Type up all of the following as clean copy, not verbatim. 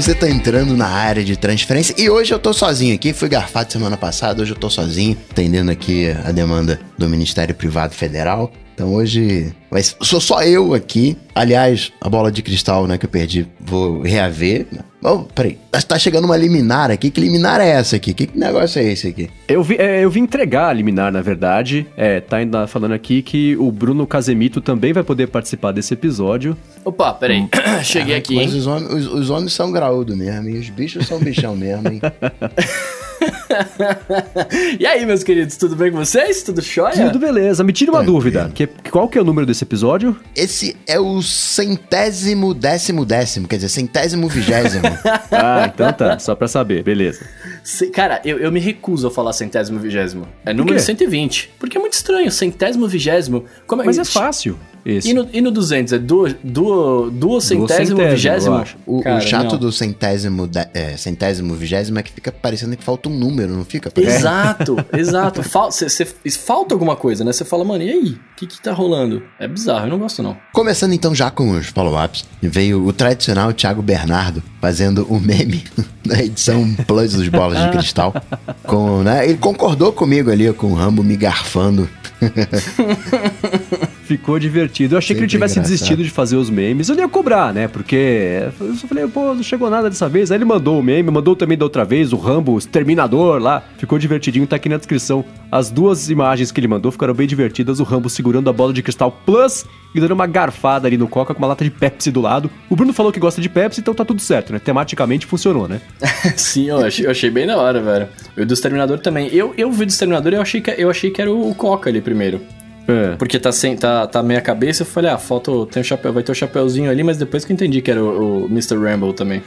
você tá entrando na área de transferência e hoje eu tô sozinho aqui, fui garfado semana passada, hoje eu tô sozinho, atendendo aqui a demanda do Ministério Privado Federal. Então hoje mas sou só eu aqui. Aliás, a bola de cristal, né, que eu perdi, vou reaver. Oh, peraí, tá chegando uma liminar aqui. Que liminar é essa aqui? Que negócio é esse aqui? Eu vim entregar a liminar, na verdade. Tá ainda falando aqui que o Bruno Casemiro também vai poder participar desse episódio. Opa, peraí, cheguei aqui, hein? Mas os homens são graúdos mesmo, e os bichos são bichão mesmo, hein? E aí, meus queridos, tudo bem com vocês? Tudo jóia? Tudo beleza. Me tira uma dúvida, qual que é o número desse episódio? Esse é o 110º, quer dizer, 120º. Ah, então tá, só pra saber, beleza. Cara, eu me recuso a falar 120º, é número 120, porque é muito estranho, 120º. Como... Mas é fácil. Esse. E no 200? É do centésimo, vigésimo? O chato não. Do centésimo, vigésimo é que fica parecendo que falta um número, não fica? Exato. Falta alguma coisa, né? Você fala, mano, e aí? O que tá rolando? É bizarro, eu não gosto não. Começando então já com os follow-ups, veio o tradicional Thiago Bernardo fazendo o meme da edição Plus dos Bolas de Cristal. Ele concordou comigo ali, com o Rambo me garfando. Ficou divertido. Eu achei que ele tivesse desistido de fazer os memes. Eu ia cobrar, né? Porque eu só falei, pô, não chegou nada dessa vez. Aí ele mandou o meme, mandou também da outra vez, o Rambo, o Exterminador lá. Ficou divertidinho, tá aqui na descrição. As duas imagens que ele mandou ficaram bem divertidas. O Rambo segurando a bola de cristal Plus e dando uma garfada ali no Coca com uma lata de Pepsi do lado. O Bruno falou que gosta de Pepsi, então tá tudo certo, né? Tematicamente funcionou, né? Sim, eu achei bem na hora, velho. E o do Exterminador também. Eu vi do Exterminador e eu achei que era o Coca ali primeiro. É. Porque tá meia cabeça, eu falei, tem um chapéu, vai ter um chapéuzinho ali, mas depois que eu entendi que era o Mr. Rambo também.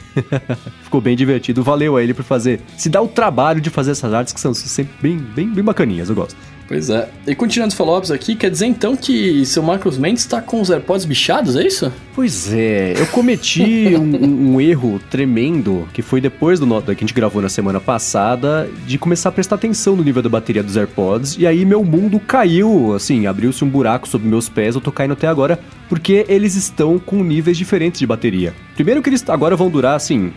Ficou bem divertido, valeu a ele por fazer, se dá o trabalho de fazer essas artes que são sempre bem, bem, bem bacaninhas, eu gosto. Pois é, e continuando os follow-ups aqui, quer dizer então que seu Marcus Mendes tá com os AirPods bichados, é isso? Pois é, eu cometi um erro tremendo, que foi depois do que a gente gravou na semana passada, de começar a prestar atenção no nível da bateria dos AirPods, e aí meu mundo caiu, assim, abriu-se um buraco sob meus pés, eu tô caindo até agora, porque eles estão com níveis diferentes de bateria. Primeiro que eles agora vão durar, assim,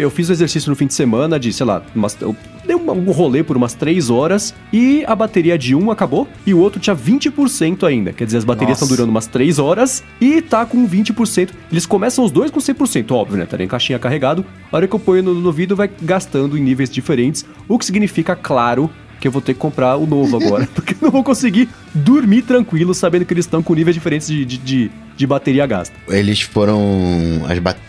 eu fiz o exercício no fim de semana de, sei lá, eu dei um rolê por umas 3 horas e a bateria de um acabou e o outro tinha 20% ainda. Quer dizer, as baterias estão durando umas 3 horas e tá com 20%. Eles começam os dois com 100%, óbvio, né? Tá em caixinha carregado. A hora que eu ponho no vidro vai gastando em níveis diferentes, o que significa, claro, que eu vou ter que comprar o novo agora, porque não vou conseguir dormir tranquilo sabendo que eles estão com níveis diferentes de bateria gasta. Eles foram...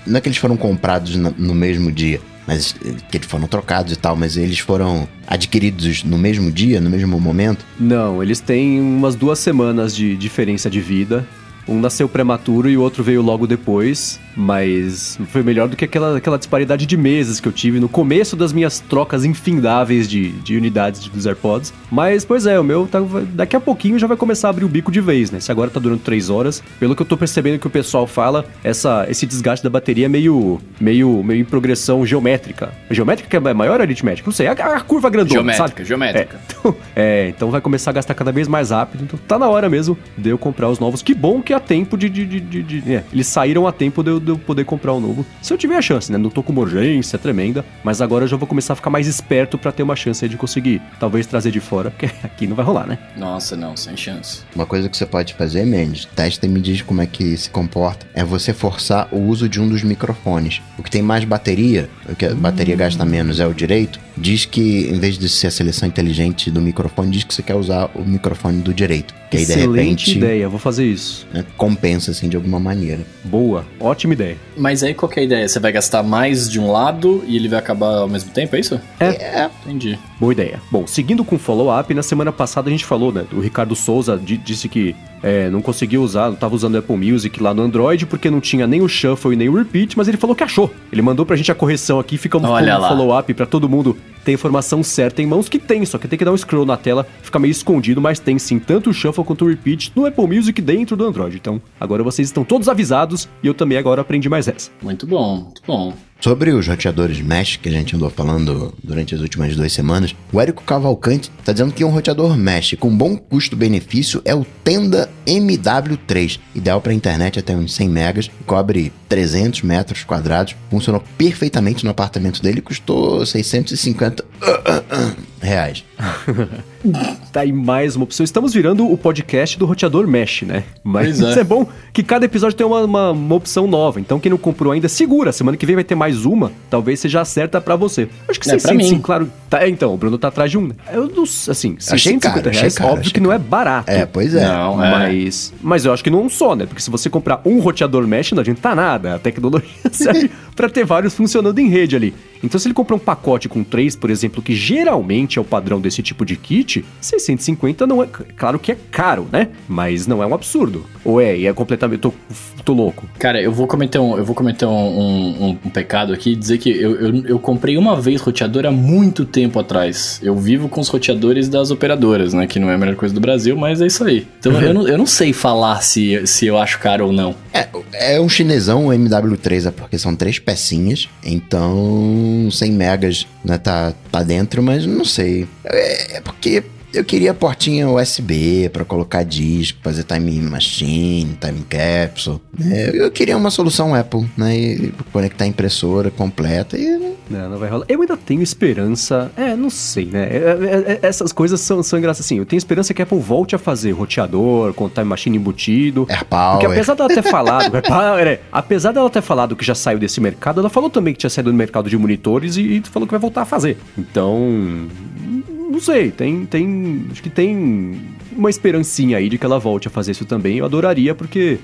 Não é que eles foram comprados no mesmo dia, mas que eles foram trocados e tal, mas eles foram adquiridos no mesmo dia, no mesmo momento? Não, eles têm umas 2 semanas de diferença de vida. Um nasceu prematuro e o outro veio logo depois, mas foi melhor do que aquela disparidade de meses que eu tive no começo das minhas trocas infindáveis de unidades dos AirPods. Mas, pois é, o meu daqui a pouquinho já vai começar a abrir o bico de vez, né? Se agora tá durando 3 horas, pelo que eu tô percebendo que o pessoal fala, esse desgaste da bateria é meio em progressão geométrica. Geométrica que é maior ou aritmética? Não sei, a curva grandona, sabe? Geométrica. Então vai começar a gastar cada vez mais rápido, então tá na hora mesmo de eu comprar os novos. Que bom que a tempo eles saíram a tempo de eu poder comprar um novo, se eu tiver a chance, né? Não tô com uma urgência tremenda, mas agora eu já vou começar a ficar mais esperto pra ter uma chance aí de conseguir talvez trazer de fora, porque aqui não vai rolar, né? Nossa, não, sem chance. Uma coisa que você pode fazer, Mendes, testa e me diz como é que se comporta, é você forçar o uso de um dos microfones. O que tem mais bateria, o que a bateria gasta menos é o direito, diz que em vez de ser a seleção inteligente do microfone, diz que você quer usar o microfone do direito. Que aí, de repente, excelente ideia, vou fazer isso. Né? Compensa, assim, de alguma maneira. Boa, ótima ideia. Mas aí, qual que é a ideia? Você vai gastar mais de um lado e ele vai acabar ao mesmo tempo, é isso? É. Entendi. Boa ideia. Bom, seguindo com o follow-up, na semana passada a gente falou, né? O Ricardo Souza disse que não conseguia usar, não estava usando o Apple Music lá no Android porque não tinha nem o Shuffle e nem o Repeat, mas ele falou que achou. Ele mandou pra gente a correção aqui, fica um follow-up pra todo mundo ter a informação certa em mãos, que tem, só que tem que dar um scroll na tela, fica meio escondido, mas tem sim tanto o Shuffle quanto o Repeat no Apple Music dentro do Android. Então, agora vocês estão todos avisados e eu também agora aprendi mais essa. Muito bom, muito bom. Sobre os roteadores mesh, que a gente andou falando durante as últimas 2 semanas, o Érico Cavalcante está dizendo que um roteador mesh com bom custo-benefício é o Tenda MW3, ideal para internet até uns 100 megas, cobre 300 metros quadrados, funcionou perfeitamente no apartamento dele e custou 650 reais. Tá aí mais uma opção. Estamos virando o podcast do roteador mesh, né? Mas é bom que cada episódio tem uma opção nova. Então quem não comprou ainda, segura. Semana que vem vai ter mais uma. Talvez seja a certa pra você. Acho que 600, sim, claro. Tá, então, o Bruno tá atrás de um. Eu não, assim, 650 reais, óbvio que não é barato. É, pois é. Não, mas eu acho que não só, né? Porque se você comprar um roteador mesh, não adianta nada. A tecnologia serve pra ter vários funcionando em rede ali. Então se ele comprar um pacote com 3, por exemplo, que geralmente é o padrão desse tipo de kit, 650 não é... Claro que é caro, né? Mas não é um absurdo. Ou é completamente... Tô louco. Cara, eu vou comentar um pecado aqui e dizer que eu comprei uma vez roteador há muito tempo atrás. Eu vivo com os roteadores das operadoras, né? Que não é a melhor coisa do Brasil, mas é isso aí. Então eu não sei falar se eu acho caro ou não. É um chinesão, o MW3, porque são 3 pecinhas. Então, 100 megas, né? Tá dentro, mas não sei. É porque... Eu queria a portinha USB pra colocar disco, fazer Time Machine, Time Capsule. Eu queria uma solução Apple, né? E conectar a impressora completa e... Não vai rolar. Eu ainda tenho esperança... não sei, né? Essas coisas são engraçadas. Assim, eu tenho esperança que a Apple volte a fazer roteador, com Time Machine embutido. AirPower. Porque apesar dela ter falado... Apesar dela ter falado que já saiu desse mercado, ela falou também que tinha saído do mercado de monitores e falou que vai voltar a fazer. Então... Não sei, acho que tem uma esperancinha aí de que ela volte a fazer isso também. Eu adoraria, porque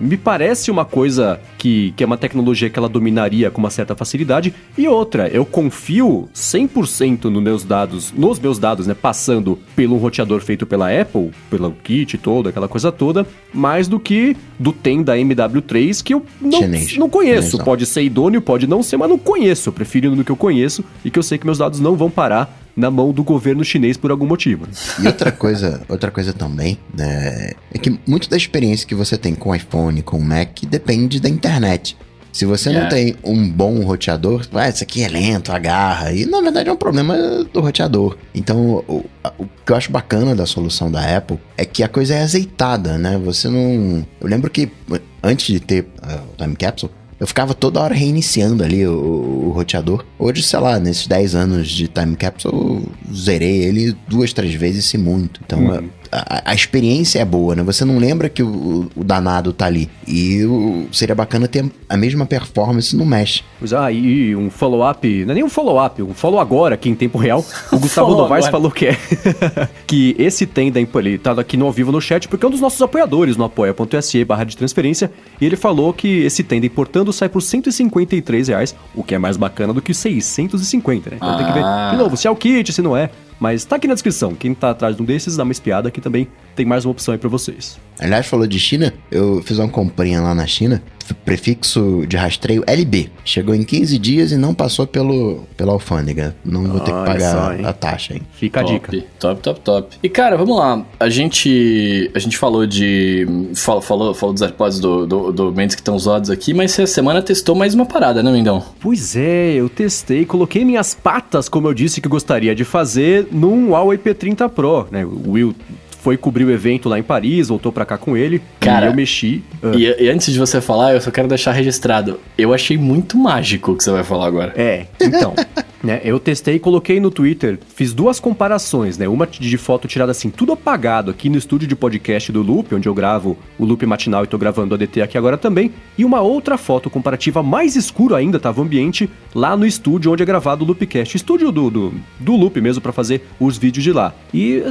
me parece uma coisa que é uma tecnologia que ela dominaria com uma certa facilidade. E outra, eu confio 100% nos meus dados, né, passando pelo roteador feito pela Apple, pelo kit todo, aquela coisa toda, mais do que do Tenda MW3, que eu não conheço. Chinês. Pode ser idôneo, pode não ser, mas não conheço. Prefiro no que eu conheço e que eu sei que meus dados não vão parar na mão do governo chinês por algum motivo. E outra coisa também, né, é que muito da experiência que você tem com o iPhone, com o Mac, depende da internet. Se você não tem um bom roteador, isso aqui é lento, agarra. E na verdade é um problema do roteador. Então, o que eu acho bacana da solução da Apple é que a coisa é azeitada, né? Você não... Eu lembro que antes de ter o Time Capsule, eu ficava toda hora reiniciando ali o roteador. Hoje, sei lá, nesses 10 anos de Time Capsule, eu zerei ele 2, 3 vezes, se muito. Então, a experiência é boa, né? Você não lembra que o danado tá ali. E seria bacana ter a mesma performance no Mesh. Pois e um follow-up... Não é nem um follow-up, um follow agora aqui em tempo real. O Gustavo Novaes falou que é... que esse tem da... Ele tá aqui no ao vivo no chat, porque é um dos nossos apoiadores no apoia.se/de transferência. E ele falou que esse tem da importando sai por R$153, o que é mais bacana do que 650, né? Então tem que ver, de novo, se é o kit, se não é. Mas tá aqui na descrição, quem tá atrás de um desses, dá uma espiada aqui também, tem mais uma opção aí pra vocês. Aliás, falou de China, eu fiz uma comprinha lá na China, prefixo de rastreio LB, chegou em 15 dias e não passou pela alfândega, não vou ter que pagar a taxa, hein? Fica top, a dica. Top. E cara, vamos lá, a gente falou de... Falou dos AirPods do Mendes que estão usados aqui, mas essa semana testou mais uma parada, né, Mendão? Pois é, eu testei, coloquei minhas patas, como eu disse que gostaria de fazer, num Huawei P30 Pro, né? O Will foi cobrir o evento lá em Paris, voltou pra cá com ele, cara, e eu mexi. E antes de você falar, eu só quero deixar registrado, eu achei muito mágico o que você vai falar agora. Então... Né, eu testei e coloquei no Twitter, fiz 2 comparações, né? Uma de foto tirada assim, tudo apagado aqui no estúdio de podcast do Loop, onde eu gravo o Loop Matinal e tô gravando o ADT aqui agora também, e uma outra foto comparativa mais escuro ainda, tava o ambiente, lá no estúdio onde é gravado o Loopcast, estúdio do Loop mesmo, pra fazer os vídeos de lá. E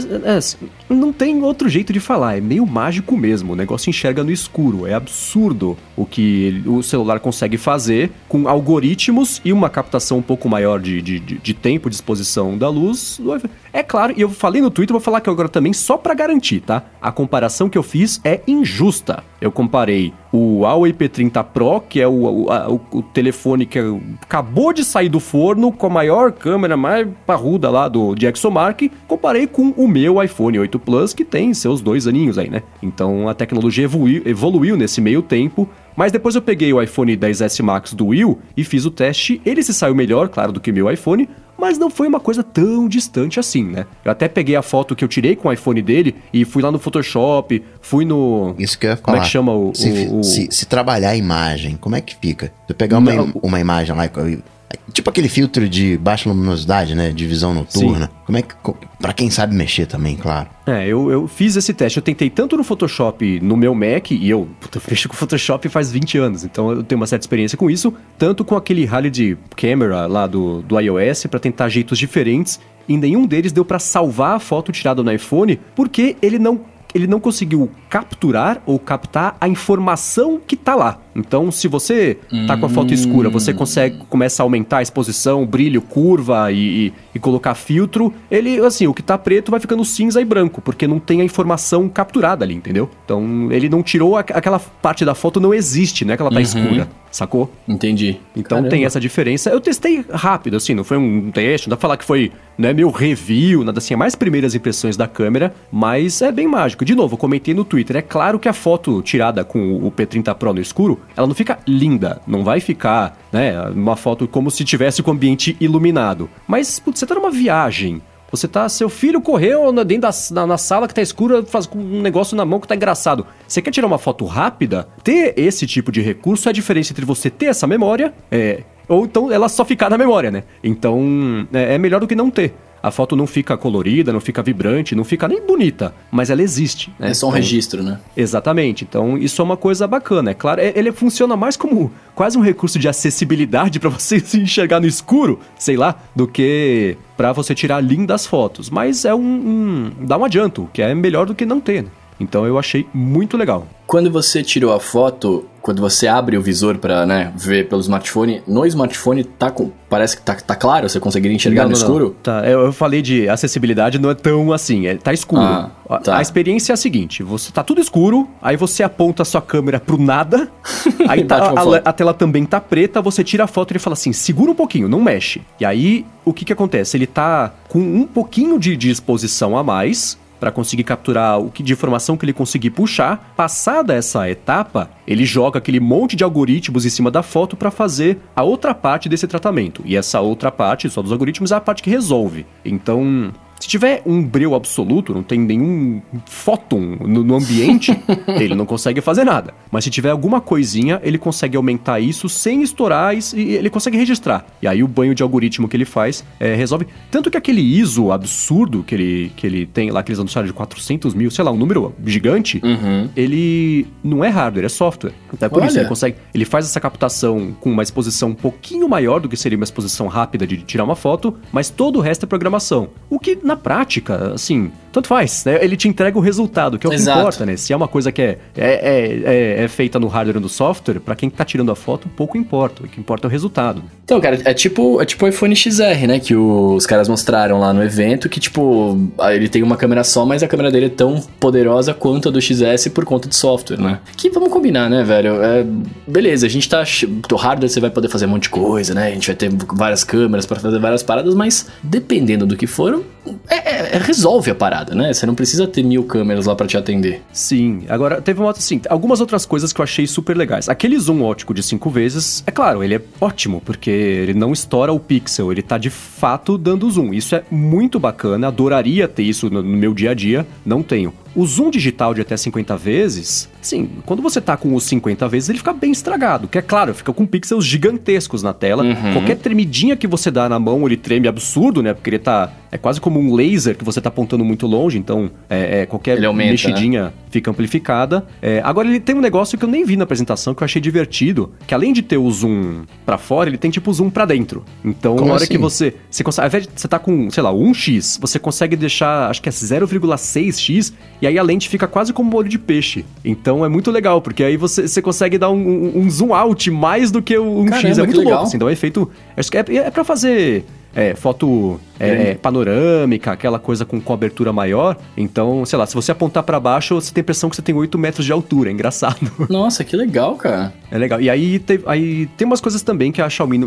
não tem outro jeito de falar, é meio mágico mesmo, o negócio enxerga no escuro, é absurdo o que o celular consegue fazer com algoritmos e uma captação um pouco maior de de tempo de exposição da luz do iPhone. É claro, e eu falei no Twitter, vou falar aqui agora também, só pra garantir, tá? A comparação que eu fiz é injusta. Eu comparei o Huawei P30 Pro, que é o telefone que acabou de sair do forno, com a maior câmera mais parruda lá de ExoMark, comparei com o meu iPhone 8 Plus, que tem seus 2 aninhos aí, né? Então a tecnologia evoluiu nesse meio tempo. Mas depois eu peguei o iPhone XS Max do Will e fiz o teste. Ele se saiu melhor, claro, do que meu iPhone, mas não foi uma coisa tão distante assim, né? Eu até peguei a foto que eu tirei com o iPhone dele e fui lá no Photoshop, fui no... Isso que eu ia falar. Como é que chama o... Se trabalhar a imagem, como é que fica? Se eu pegar uma imagem lá... Tipo aquele filtro de baixa luminosidade, né? De visão noturna. Sim. Como é que... Pra quem sabe mexer também, claro. É, eu fiz esse teste. Eu tentei tanto no Photoshop, no meu Mac, e eu mexo com o Photoshop faz 20 anos. Então, eu tenho uma certa experiência com isso. Tanto com aquele rally de câmera lá do iOS, pra tentar jeitos diferentes. E nenhum deles deu pra salvar a foto tirada no iPhone, porque ele não conseguiu capturar ou captar a informação que tá lá. Então, se você tá com a foto escura, você começa a aumentar a exposição, brilho, curva e colocar filtro. Ele, assim, o que tá preto vai ficando cinza e branco, porque não tem a informação capturada ali, entendeu? Então, ele não tirou aquela parte da foto, não existe, né? Que ela tá escura, sacou? Entendi. Então, caramba, tem essa diferença. Eu testei rápido, assim, não foi um teste, não dá pra falar que foi, né, meu review, nada assim, é mais primeiras impressões da câmera, mas é bem mágico. De novo, eu comentei no Twitter, é claro que a foto tirada com o P30 Pro no escuro, ela não fica linda, não vai ficar, né, uma foto como se tivesse com o ambiente iluminado. Mas, putz, você tá numa viagem, você tá, seu filho correu dentro na sala que tá escura, faz com um negócio na mão que tá engraçado. Você quer tirar uma foto rápida? Ter esse tipo de recurso é a diferença entre você ter essa memória, ou então ela só ficar na memória, né? Então, é melhor do que não ter. A foto não fica colorida, não fica vibrante, não fica nem bonita, mas ela existe, né? É só um registro, né? Exatamente. Então, isso é uma coisa bacana. É claro, ele funciona mais como quase um recurso de acessibilidade para você se enxergar no escuro, sei lá, do que para você tirar lindas fotos. Mas é dá um adianto, que é melhor do que não ter, né? Então, eu achei muito legal. Quando você tirou a foto, quando você abre o visor pra, né, ver pelo smartphone, no smartphone parece que tá claro, você conseguiria enxergar no escuro? Tá, eu falei de acessibilidade, não é tão assim, tá escuro. Tá. A experiência é a seguinte, você tá tudo escuro, aí você aponta a sua câmera pro nada, aí a tela também tá preta, você tira a foto e ele fala assim, segura um pouquinho, não mexe. E aí, o que acontece? Ele tá com um pouquinho de exposição a mais, para conseguir capturar o que de informação que ele conseguir puxar. Passada essa etapa, ele joga aquele monte de algoritmos em cima da foto para fazer a outra parte desse tratamento. E essa outra parte, só dos algoritmos, é a parte que resolve. Então, se tiver um breu absoluto, não tem nenhum fóton no ambiente, ele não consegue fazer nada. Mas se tiver alguma coisinha, ele consegue aumentar isso sem estourar e ele consegue registrar. E aí o banho de algoritmo que ele faz resolve. Tanto que aquele ISO absurdo que ele tem lá, que eles anunciaram de 400 mil, sei lá, um número gigante, ele não é hardware, é software. Até por isso ele consegue. Ele faz essa captação com uma exposição um pouquinho maior do que seria uma exposição rápida de tirar uma foto, mas todo o resto é programação. O que... Na prática, assim, tanto faz, né? Ele te entrega o resultado, que é o que importa, né? Se é uma coisa que é feita no hardware ou no software, pra quem tá tirando a foto, pouco importa. O que importa é o resultado. Então, cara, é tipo o iPhone XR, né? Que os caras mostraram lá no evento, que tipo, ele tem uma câmera só, mas a câmera dele é tão poderosa quanto a do XS por conta de software, né? Que vamos combinar, né, velho? Beleza, a gente tá... O hardware você vai poder fazer um monte de coisa, né? A gente vai ter várias câmeras pra fazer várias paradas, mas dependendo do que for... resolve a parada, né? Você não precisa ter 1000 câmeras lá pra te atender. Sim. Agora, teve uma outra, assim, algumas outras coisas que eu achei super legais. Aquele zoom ótico de 5 vezes, é claro, ele é ótimo, porque ele não estoura o pixel, ele tá de fato dando zoom. Isso é muito bacana, adoraria ter isso no meu dia a dia, não tenho. O zoom digital de até 50 vezes, sim, quando você tá com os 50 vezes, ele fica bem estragado, que é claro, fica com pixels gigantescos na tela. Qualquer tremidinha que você dá na mão, ele treme absurdo, né? Porque ele tá... É quase como um laser que você tá apontando muito longe, então qualquer aumenta, mexidinha, né, fica amplificada. Agora, ele tem um negócio que eu nem vi na apresentação, que eu achei divertido, que além de ter o zoom pra fora, ele tem tipo o zoom pra dentro. Então, como na hora assim? Que você consegue... Ao invés de você tá com, sei lá, 1x, você consegue deixar, acho que é 0,6x... E aí a lente fica quase como um olho de peixe. Então é muito legal, porque aí você consegue dar um zoom out mais do que um X. É muito louco, assim. Então é feito... É pra fazer... foto panorâmica, aquela coisa com cobertura maior. Então, sei lá, se você apontar pra baixo, você tem a impressão que você tem 8 metros de altura. É engraçado. Nossa, que legal, cara. É legal. E aí tem umas coisas também que a Xiaomi...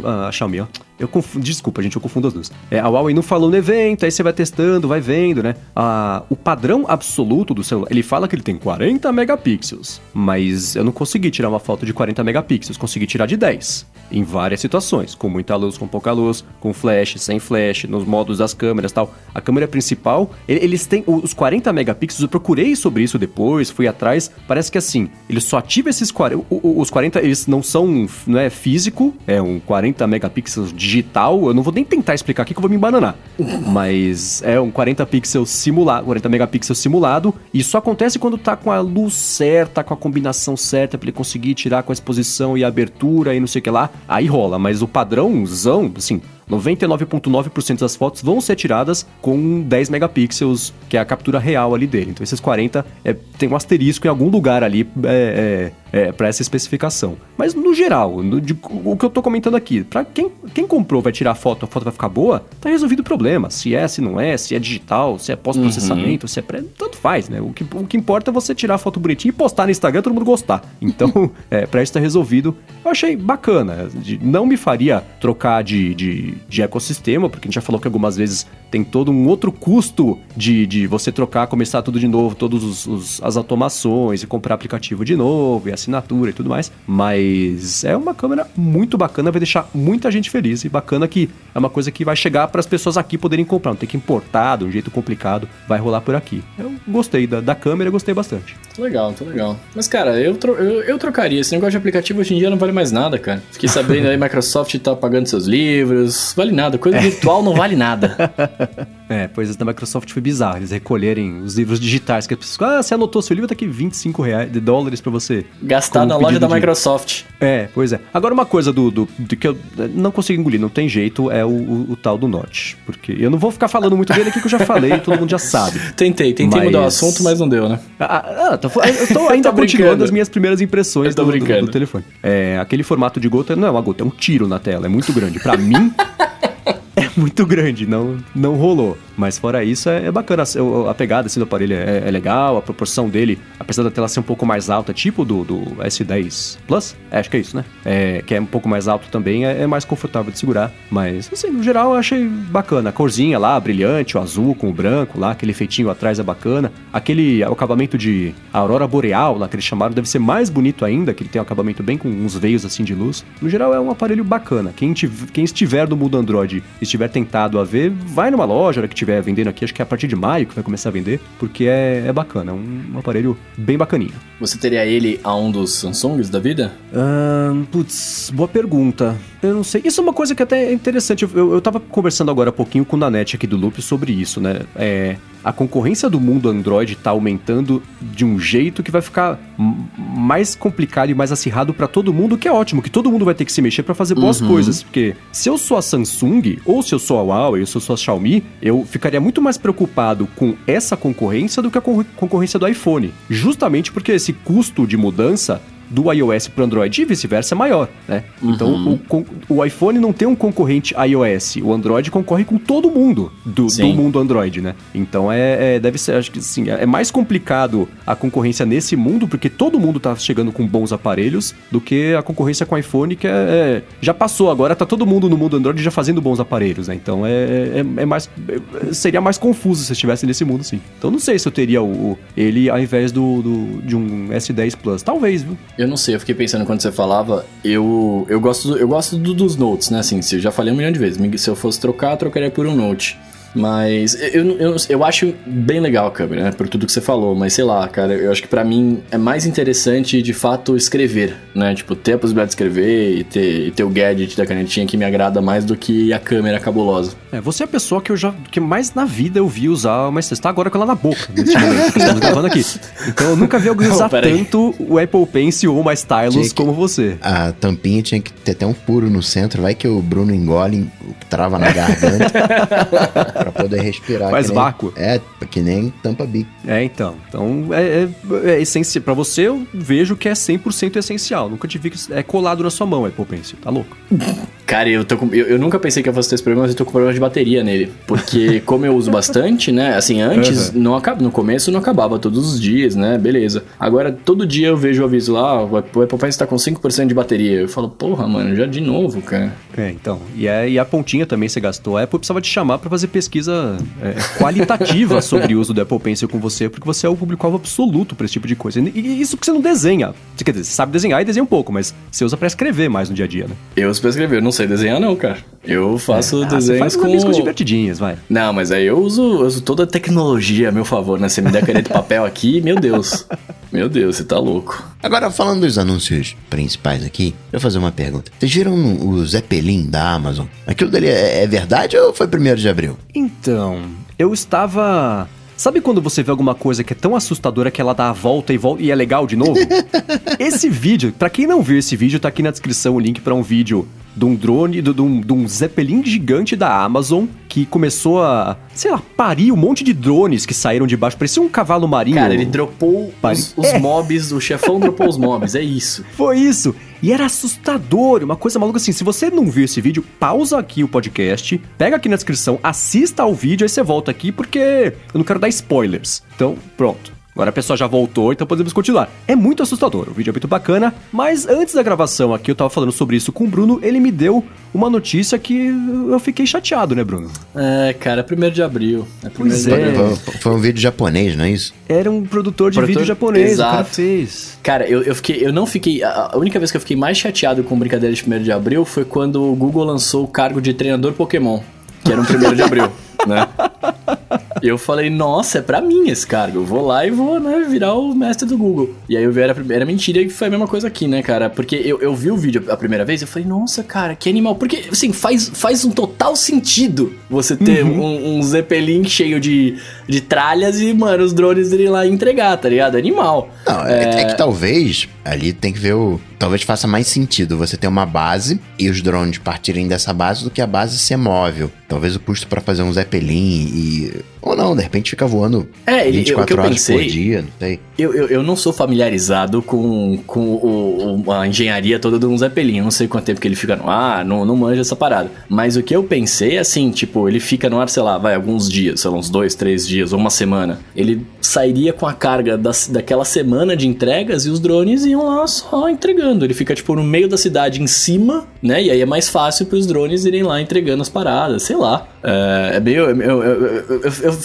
Desculpa, gente, eu confundo as duas. A Huawei não falou no evento, aí você vai testando, vai vendo, né? O padrão absoluto do celular, ele fala que ele tem 40 megapixels, mas eu não consegui tirar uma foto de 40 megapixels, consegui tirar de 10, em várias situações, com muita luz, com pouca luz, com flash, sem flash, nos modos das câmeras e tal. A câmera principal, eles têm os 40 megapixels, eu procurei sobre isso depois, fui atrás, parece que assim, eles só ativam esses 40, os 40, eles não são, não é físico, é um 40 megapixels digital, eu não vou nem tentar explicar aqui que eu vou me embananar, mas é um 40 megapixels simulado, e isso acontece quando tá com a luz certa, com a combinação certa, pra ele conseguir tirar com a exposição e a abertura e não sei o que lá, aí rola, mas o padrãozão, assim, 99,9% das fotos vão ser tiradas com 10 megapixels, que é a captura real ali dele. Então, esses 40 tem um asterisco em algum lugar ali para essa especificação. Mas, no geral, o que eu tô comentando aqui, para quem comprou vai tirar a foto vai ficar boa, tá resolvido o problema. Se é, se não é, se é digital, se é pós-processamento, se é pré... Tanto faz, né? O que importa é você tirar a foto bonitinha e postar no Instagram e todo mundo gostar. Então, pra isso tá resolvido. Eu achei bacana. Não me faria trocar de ecossistema, porque a gente já falou que algumas vezes tem todo um outro custo de você trocar, começar tudo de novo, todas as automações e comprar aplicativo de novo, e assinatura e tudo mais, mas é uma câmera muito bacana, vai deixar muita gente feliz, e bacana que é uma coisa que vai chegar para as pessoas aqui poderem comprar, não tem que importar de um jeito complicado, vai rolar por aqui. Eu gostei da câmera, gostei bastante. Tá legal. Mas cara, eu trocaria, esse negócio de aplicativo hoje em dia não vale mais nada, cara. Fiquei sabendo aí, Microsoft tá pagando seus livros, vale nada, coisa virtual não vale nada. Pois da Microsoft foi bizarro, eles recolherem os livros digitais, que as pessoas, você anotou seu livro, tá aqui $25 pra você gastar na loja da Microsoft. Pois é. Agora uma coisa do que eu não consigo engolir, não tem jeito, é o tal do Note, porque eu não vou ficar falando muito dele aqui que eu já falei, todo mundo já sabe. Tentei mudar o assunto, mas não deu, né? Eu tô ainda continuando as minhas primeiras impressões do telefone. Aquele formato de gota, não é uma gota, é um tiro na tela, é muito grande. Pra mim... É muito grande, não rolou. Mas fora isso, é bacana. A pegada assim, do aparelho é legal, a proporção dele, apesar da tela ser um pouco mais alta, tipo do S10 Plus, acho que é isso, né? Que é um pouco mais alto também, é mais confortável de segurar. Mas, assim, no geral, eu achei bacana. A corzinha lá, brilhante, o azul com o branco lá, aquele efeitinho atrás é bacana. O acabamento de aurora boreal lá, que eles chamaram, deve ser mais bonito ainda, que ele tem um acabamento bem com uns veios assim de luz. No geral, é um aparelho bacana. Quem estiver no mundo Android... estiver tentado a ver, vai numa loja, a hora que estiver vendendo aqui, acho que é a partir de maio que vai começar a vender, porque é bacana, é um aparelho bem bacaninho. Você teria ele a um dos Samsungs da vida? Boa pergunta. Eu não sei. Isso é uma coisa que até é interessante. Eu tava conversando agora há pouquinho com o Nanete aqui do Loop sobre isso, né? A concorrência do mundo Android tá aumentando de um jeito que vai ficar mais complicado e mais acirrado pra todo mundo, que é ótimo, que todo mundo vai ter que se mexer pra fazer boas coisas, porque se eu sou a Samsung, ou se eu sou a Huawei, ou se eu sou a Xiaomi, eu ficaria muito mais preocupado com essa concorrência do que a concorrência do iPhone, justamente porque esse custo de mudança do iOS para o Android e vice-versa é maior, né? Então, o iPhone não tem um concorrente iOS. O Android concorre com todo mundo do mundo Android, né? Então, deve ser, acho que assim, é mais complicado a concorrência nesse mundo, porque todo mundo tá chegando com bons aparelhos, do que a concorrência com o iPhone, que já passou agora, tá todo mundo no mundo Android já fazendo bons aparelhos, né? Então, seria mais confuso se estivesse nesse mundo, sim. Então, não sei se eu teria ele ao invés de um S10 Plus. Talvez, viu? Eu não sei, eu fiquei pensando quando você falava, eu gosto dos Notes, né, assim, eu já falei 1 milhão de vezes, se eu fosse trocar, eu trocaria por um Note, mas eu acho bem legal a câmera, né, por tudo que você falou, mas sei lá, cara, eu acho que pra mim é mais interessante, de fato, escrever, né, tipo, ter a possibilidade de escrever e ter o gadget da canetinha que me agrada mais do que a câmera cabulosa. Você é a pessoa que mais na vida eu vi usar, mas você está agora com ela na boca, nesse momento, estamos gravando aqui. Então eu nunca vi alguém usar tanto o Apple Pencil ou uma Stylus como você. A tampinha tinha que ter até um furo no centro, vai que o Bruno engole, trava na garganta, pra poder respirar. Faz vácuo. Que nem tampa-bico. Então. Então, é essencial. Pra você, eu vejo que é 100% essencial. Nunca te vi que é colado na sua mão, Apple Pencil, tá louco? Cara, eu nunca pensei que eu fosse ter esse problema, mas eu tô com problema de bateria nele. Porque como eu uso bastante, né? Assim, antes, no começo não acabava todos os dias, né? Beleza. Agora, todo dia eu vejo o aviso lá, o Apple Park está com 5% de bateria. Eu falo, porra, mano, já de novo, cara. É, então. E a pontinha também você gastou. A Apple precisava te chamar para fazer pesquisa qualitativa sobre o uso do Apple Pencil com você, porque você é o público-alvo absoluto para esse tipo de coisa. E isso porque você não desenha. Você quer dizer, você sabe desenhar e desenha um pouco, mas você usa para escrever mais no dia a dia, né? Eu uso pra escrever, não sei desenhar não, cara. Eu faço desenhos faz com... Faz divertidinhas, vai. Não, mas aí eu uso toda a tecnologia a meu favor, né? Você me der caneta de papel aqui, meu Deus. Meu Deus, você tá louco. Agora, falando dos anúncios principais aqui, eu vou fazer uma pergunta. Vocês viram o Zeppelin da Amazon? Aquilo dele é verdade ou foi 1º de abril? Então, eu estava... Sabe quando você vê alguma coisa que é tão assustadora que ela dá a volta e volta e é legal de novo? Esse vídeo, pra quem não viu esse vídeo, tá aqui na descrição o link pra um vídeo de um drone, de um Zeppelin gigante da Amazon, que começou a, sei lá, parir um monte de drones que saíram de baixo, parecia um cavalo marinho. Cara, ele dropou os mobs, o chefão dropou os mobs, é isso. Foi isso. E era assustador, uma coisa maluca assim. Se você não viu esse vídeo, pausa aqui o podcast, pega aqui na descrição, assista ao vídeo, aí você volta aqui, porque eu não quero dar spoilers. Então, pronto. Agora a pessoa já voltou, então podemos continuar. É muito assustador, o vídeo é muito bacana, mas antes da gravação aqui eu tava falando sobre isso com o Bruno, ele me deu uma notícia que eu fiquei chateado, né, Bruno? É, cara, é 1º de abril. Foi um vídeo japonês, não é isso? Era um produtor de vídeo japonês, exato. O cara fez. Cara, eu não fiquei... A única vez que eu fiquei mais chateado com brincadeira de 1º de abril foi quando o Google lançou o cargo de treinador Pokémon, que era um 1º de abril, né? Eu falei, nossa, é pra mim esse cargo. Eu vou lá e vou, né, virar o mestre do Google. E aí eu vi, era mentira, e foi a mesma coisa aqui, né, cara? Porque eu vi o vídeo a primeira vez, eu falei, nossa, cara, que animal. Porque, assim, faz um total sentido você ter um Zeppelin cheio de tralhas e, mano, os drones irem lá entregar, tá ligado? Animal. Não, é que talvez, ali tem que ver o... Talvez faça mais sentido você ter uma base e os drones partirem dessa base do que a base ser móvel. Talvez o custo pra fazer um Zeppelin e... Ou não, de repente fica voando 24 horas por dia, não sei. Eu não sou familiarizado com a engenharia toda de um Zeppelin. Eu não sei quanto tempo que ele fica no ar, não manjo essa parada. Mas o que eu pensei é assim, tipo, ele fica no ar, sei lá, vai alguns dias, sei lá, uns 2-3 dias, ou uma semana. Ele sairia com a carga daquela semana de entregas e os drones iam lá só entregando. Ele fica, tipo, no meio da cidade, em cima, né? E aí é mais fácil pros drones irem lá entregando as paradas, sei lá. É meio...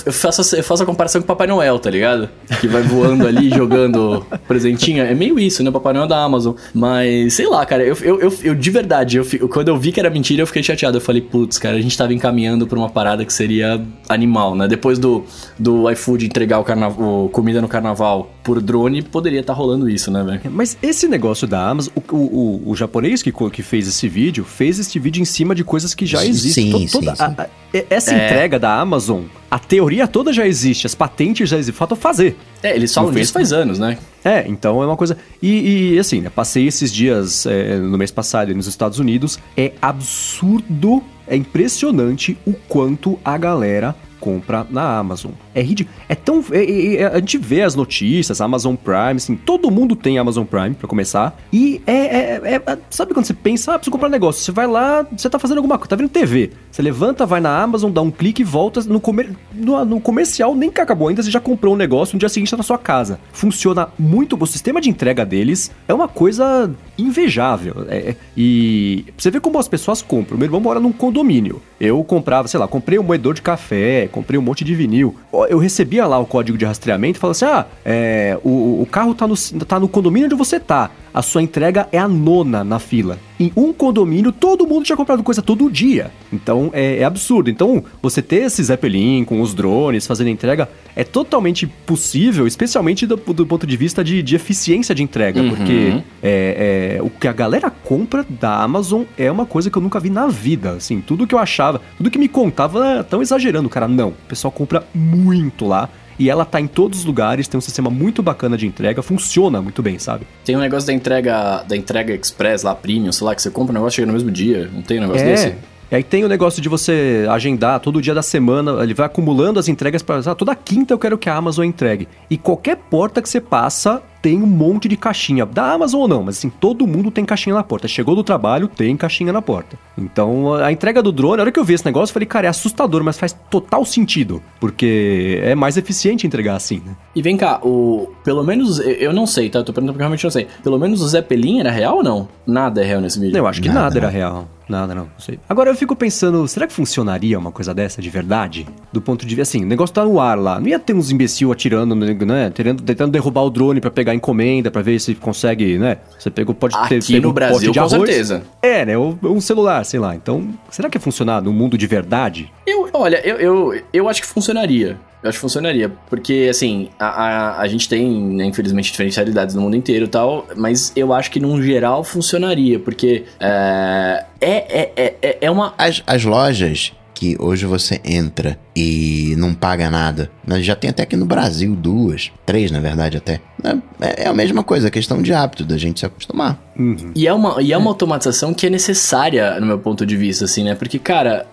Eu faço a comparação com o Papai Noel, tá ligado? Que vai voando ali, jogando presentinho. É meio isso, né? O Papai Noel da Amazon. Mas, sei lá, cara. Eu de verdade, quando eu vi que era mentira, eu fiquei chateado. Eu falei, putz, cara, a gente tava encaminhando pra uma parada que seria animal, né? Depois do iFood entregar comida no carnaval por drone, poderia estar rolando isso, né, velho? Mas esse negócio da Amazon... O japonês que fez esse vídeo, fez este vídeo em cima de coisas que já existem. Essa entrega da Amazon... A teoria toda já existe, as patentes já existem, falta fazer. Eles falam disso faz anos, né? Então é uma coisa... E assim, né, passei esses dias no mês passado nos Estados Unidos, é absurdo, é impressionante o quanto a galera compra na Amazon. É ridículo. É tão... a gente vê as notícias, Amazon Prime, assim, todo mundo tem Amazon Prime, pra começar. E sabe quando você pensa, preciso comprar um negócio. Você vai lá, você tá fazendo alguma coisa, tá vendo TV. Você levanta, vai na Amazon, dá um clique e volta no comercial, nem que acabou ainda, você já comprou um negócio, no dia seguinte tá na sua casa. Funciona muito, o sistema de entrega deles é uma coisa invejável. E você vê como as pessoas compram. Meu irmão mora num condomínio. Eu comprava, sei lá, comprei um moedor de café, comprei um monte de vinil. Eu recebia lá o código de rastreamento e falava assim, o carro tá no condomínio onde você tá. A sua entrega é a 9ª na fila. Em um condomínio, todo mundo tinha comprado coisa todo dia. Então, é absurdo. Então, você ter esse Zeppelin com os drones fazendo entrega é totalmente possível, especialmente do ponto de vista de eficiência de entrega. Uhum. Porque o que a galera compra da Amazon é uma coisa que eu nunca vi na vida. Assim, tudo que eu achava, tudo que me contava, tão exagerando, cara. Não, o pessoal compra muito lá. E ela tá em todos os lugares, tem um sistema muito bacana de entrega, funciona muito bem, sabe? Tem um negócio da entrega express lá, premium, sei lá, que você compra o negócio e chega no mesmo dia, não tem um negócio desse? E aí tem o negócio de você agendar todo dia da semana, ele vai acumulando as entregas para toda quinta eu quero que a Amazon entregue. E qualquer porta que você passa... tem um monte de caixinha, da Amazon ou não, mas assim, todo mundo tem caixinha na porta. Chegou do trabalho, tem caixinha na porta. Então, a entrega do drone, a hora que eu vi esse negócio, eu falei, cara, é assustador, mas faz total sentido, porque é mais eficiente entregar assim, né? E vem cá, pelo menos, eu não sei, tá? Eu tô perguntando porque eu realmente não sei. Pelo menos o Zeppelin era real ou não? Nada é real nesse vídeo. Eu acho que nada era real. Nada, não sei. Agora eu fico pensando, será que funcionaria uma coisa dessa de verdade? Do ponto de vista, assim, o negócio tá no ar lá. Não ia ter uns imbecil atirando, né? Tentando derrubar o drone pra pegar encomenda, pra ver se consegue, né? Você pegou, pode ter... Aqui no Brasil, com certeza. É, né? Um celular, sei lá. Então, será que ia funcionar no mundo de verdade? Olha, eu acho que funcionaria. Eu acho que funcionaria, porque, assim, a gente tem, né, infelizmente, diferentes realidades no mundo inteiro e tal, mas eu acho que, num geral, funcionaria, porque é uma... As lojas que hoje você entra e não paga nada, já tem até aqui no Brasil 2, 3, na verdade, até. É a mesma coisa, é questão de hábito da gente se acostumar. Uhum. E é uma automatização que é necessária, no meu ponto de vista, assim, né? Porque, cara,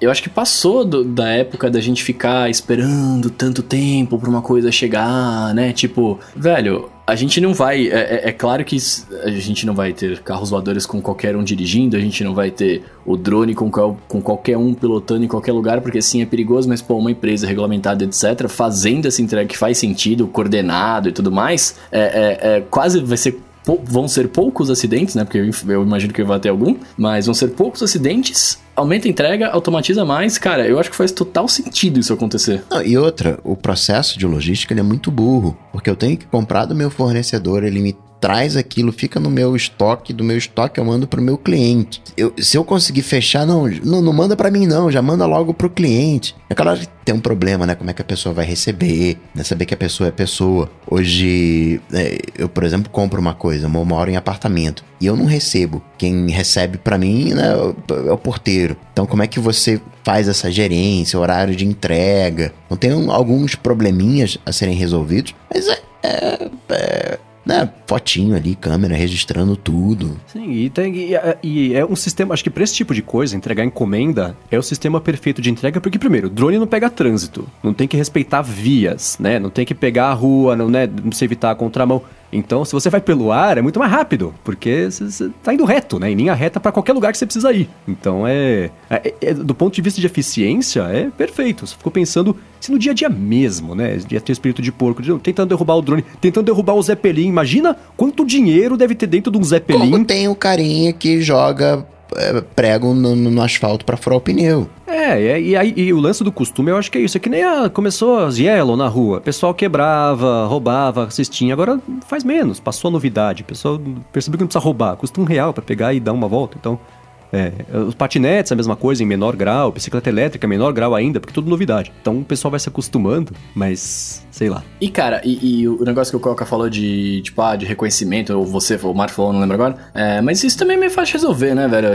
eu acho que passou da época da gente ficar esperando tanto tempo pra uma coisa chegar, né? Tipo, velho, a gente não vai... É claro que a gente não vai ter carros voadores com qualquer um dirigindo, a gente não vai ter o drone com qualquer um pilotando em qualquer lugar, porque sim, é perigoso, mas pô, uma empresa regulamentada, etc., fazendo essa entrega que faz sentido, coordenado e tudo mais, quase vai ser... Vão ser poucos acidentes, né? Porque eu imagino que vai ter algum, mas vão ser poucos acidentes, aumenta a entrega, automatiza mais. Cara, eu acho que faz total sentido isso acontecer. Não, e outra, o processo de logística ele é muito burro, porque eu tenho que comprar do meu fornecedor, ele me traz aquilo, fica no meu estoque, do meu estoque eu mando pro meu cliente. Se eu conseguir fechar, não manda pra mim não, já manda logo pro cliente. É claro que tem um problema, né? Como é que a pessoa vai receber, né? Saber que a pessoa é pessoa. Hoje, eu, por exemplo, compro uma coisa, eu moro em apartamento e eu não recebo. Quem recebe pra mim, né, é o porteiro. Então, como é que você faz essa gerência, horário de entrega? Então, tem alguns probleminhas a serem resolvidos, mas né, fotinho ali, câmera, registrando tudo. Sim, e é um sistema, acho que pra esse tipo de coisa, entregar encomenda, é o sistema perfeito de entrega, porque primeiro, o drone não pega trânsito, não tem que respeitar vias, né, não tem que pegar a rua, não se evitar a contramão. Então, se você vai pelo ar, é muito mais rápido, porque você tá indo reto, né? Em linha reta pra qualquer lugar que você precisa ir. Então, do ponto de vista de eficiência, é perfeito. Você ficou pensando, se no dia a dia mesmo, né? Ia ter espírito de porco, tentando derrubar o drone, tentando derrubar o Zeppelin. Imagina quanto dinheiro deve ter dentro de um Zeppelin. Como tem o carinha que joga prego no asfalto pra furar o pneu. E o lance do costume eu acho que é isso. É que nem começou as Yellow na rua. O pessoal quebrava, roubava, cestinha. Agora faz menos, passou a novidade. O pessoal percebeu que não precisa roubar. Custa R$1 pra pegar e dar uma volta. Então, os patinetes é a mesma coisa em menor grau. Bicicleta elétrica, menor grau ainda, porque tudo novidade. Então o pessoal vai se acostumando, mas... sei lá. E cara, e o negócio que o Coca falou de, tipo, de reconhecimento, ou você, ou o Marco falou, não lembro agora, mas isso também é meio fácil de resolver, né, velho?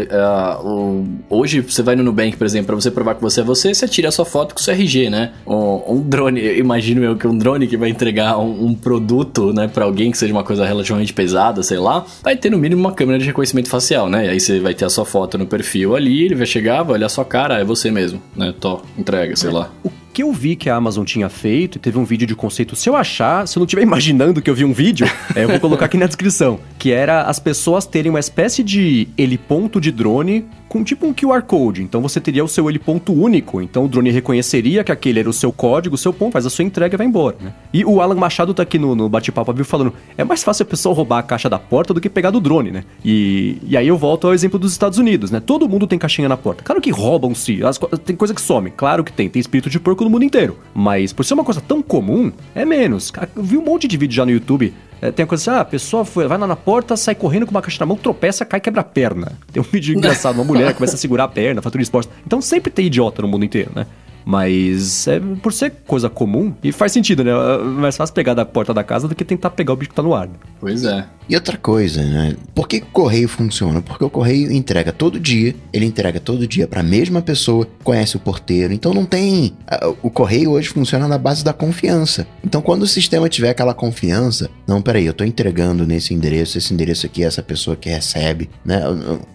Hoje, você vai no Nubank, por exemplo, pra você provar que você é você tira a sua foto com o seu RG, né? Um drone, eu imagino eu que um drone que vai entregar um produto, né, pra alguém que seja uma coisa relativamente pesada, sei lá, vai ter no mínimo uma câmera de reconhecimento facial, né? E aí você vai ter a sua foto no perfil ali, ele vai chegar, vai olhar a sua cara, é você mesmo, né? Tó, entrega, sei lá. Que eu vi que a Amazon tinha feito, e teve um vídeo de conceito, se eu não estiver imaginando que eu vi um vídeo, eu vou colocar aqui na descrição, que era as pessoas terem uma espécie de heliponto de drone com tipo um QR Code, então você teria o seu heliponto único, então o drone reconheceria que aquele era o seu código, o seu ponto, faz a sua entrega e vai embora, né? E o Alan Machado tá aqui no bate-papo, viu, falando, é mais fácil a pessoa roubar a caixa da porta do que pegar do drone, né? E aí eu volto ao exemplo dos Estados Unidos, né? Todo mundo tem caixinha na porta, claro que roubam-se, tem coisa que some, claro que tem espírito de porco no mundo inteiro, mas por ser uma coisa tão comum, é menos. Eu vi um monte de vídeo já no YouTube, tem a coisa assim, a pessoa vai lá na porta, sai correndo com uma caixa na mão, tropeça, cai e quebra a perna. Tem um vídeo engraçado, uma mulher começa a segurar a perna, fatura exposta. Então sempre tem idiota no mundo inteiro, né? Mas por ser coisa comum, e faz sentido, né? É mais fácil pegar da porta da casa do que tentar pegar o bicho que tá no ar. Né? Pois é. E outra coisa, né? Por que o correio funciona? Porque o correio entrega todo dia, ele entrega todo dia para a mesma pessoa, conhece o porteiro, então não tem... O correio hoje funciona na base da confiança. Então quando o sistema tiver aquela confiança, não, peraí, eu tô entregando nesse endereço, esse endereço aqui, essa pessoa que recebe, né?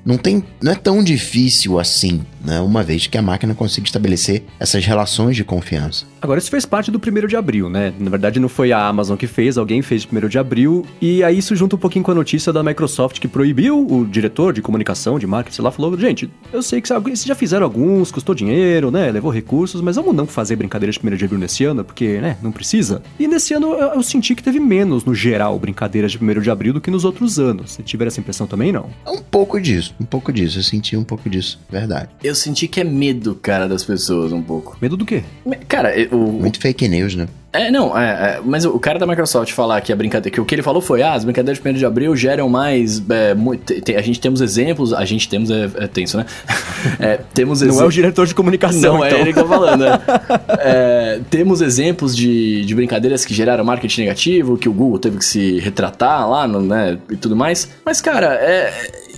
Não tem, não é tão difícil assim, né? Uma vez que a máquina consiga estabelecer essas relações de confiança. Agora, isso fez parte do 1º de abril, né? Na verdade, não foi a Amazon que fez, alguém fez de 1º de abril, e aí isso junta um pouquinho com a notícia da Microsoft que proibiu o diretor de comunicação, de marketing, sei lá, falou, gente, eu sei que vocês já fizeram alguns, custou dinheiro, né, levou recursos, mas vamos não fazer brincadeira de 1º de abril nesse ano, porque, né, não precisa. E nesse ano eu senti que teve menos, no geral, brincadeiras de 1º de abril do que nos outros anos. Vocês tiveram essa impressão também, não? Um pouco disso, eu senti um pouco disso, verdade. Eu senti que é medo, cara, das pessoas, um pouco. Medo do quê? Cara, muito fake news, né? Mas o cara da Microsoft falar que a brincadeira, que o que ele falou foi, as brincadeiras de 1º de abril geram mais, a gente temos exemplos, é tenso, né? Temos exemplos. Não é o diretor de comunicação, não, então. É ele que tá falando, né? Temos exemplos de brincadeiras que geraram marketing negativo, que o Google teve que se retratar lá, né, e tudo mais, mas, cara,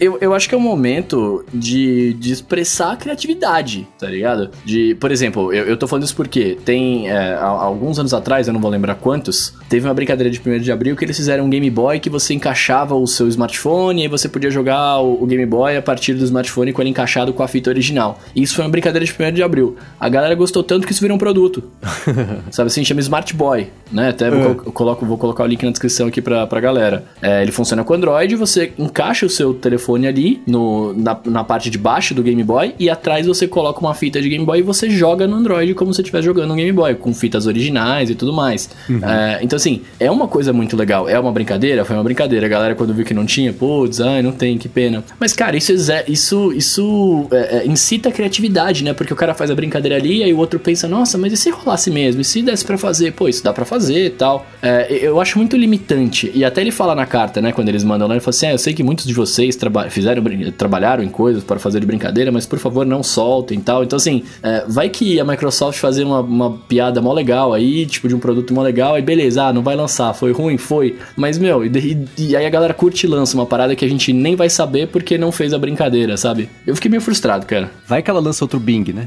eu acho que é o momento de expressar a criatividade, tá ligado? Por exemplo, eu tô falando isso porque tem alguns anos atrás, eu não vou lembrar quantos, teve uma brincadeira de 1º de abril que eles fizeram um Game Boy que você encaixava o seu smartphone e você podia jogar o Game Boy a partir do smartphone com ele encaixado com a fita original. E isso foi uma brincadeira de 1º de abril. A galera gostou tanto que isso virou um produto. Sabe assim? Chama Smart Boy, né? Até vou colocar o link na descrição aqui pra galera. Ele funciona com Android, você encaixa o seu telefone ali, na parte de baixo do Game Boy, e atrás você coloca uma fita de Game Boy e você joga no Android como se estivesse jogando um Game Boy, com fitas originais e tudo mais. Uhum. Então, assim, é uma coisa muito legal. É uma brincadeira? Foi uma brincadeira. A galera, quando viu que não tinha, não tem, que pena. Mas, cara, isso incita a criatividade, né? Porque o cara faz a brincadeira ali, aí o outro pensa, nossa, mas e se rolasse mesmo? E se desse pra fazer? Isso dá pra fazer e tal. Eu acho muito limitante. E até ele fala na carta, né? Quando eles mandam lá, ele fala assim, eu sei que muitos de vocês trabalharam em coisas para fazer de brincadeira, mas por favor não soltem e tal. Então, assim, vai que a Microsoft fazer uma piada mó legal aí, tipo de um produto mó legal, aí beleza, não vai lançar, foi ruim, foi, mas meu, e aí a galera curte e lança uma parada que a gente nem vai saber porque não fez a brincadeira, sabe? Eu fiquei meio frustrado, cara. Vai que ela lança outro Bing, né?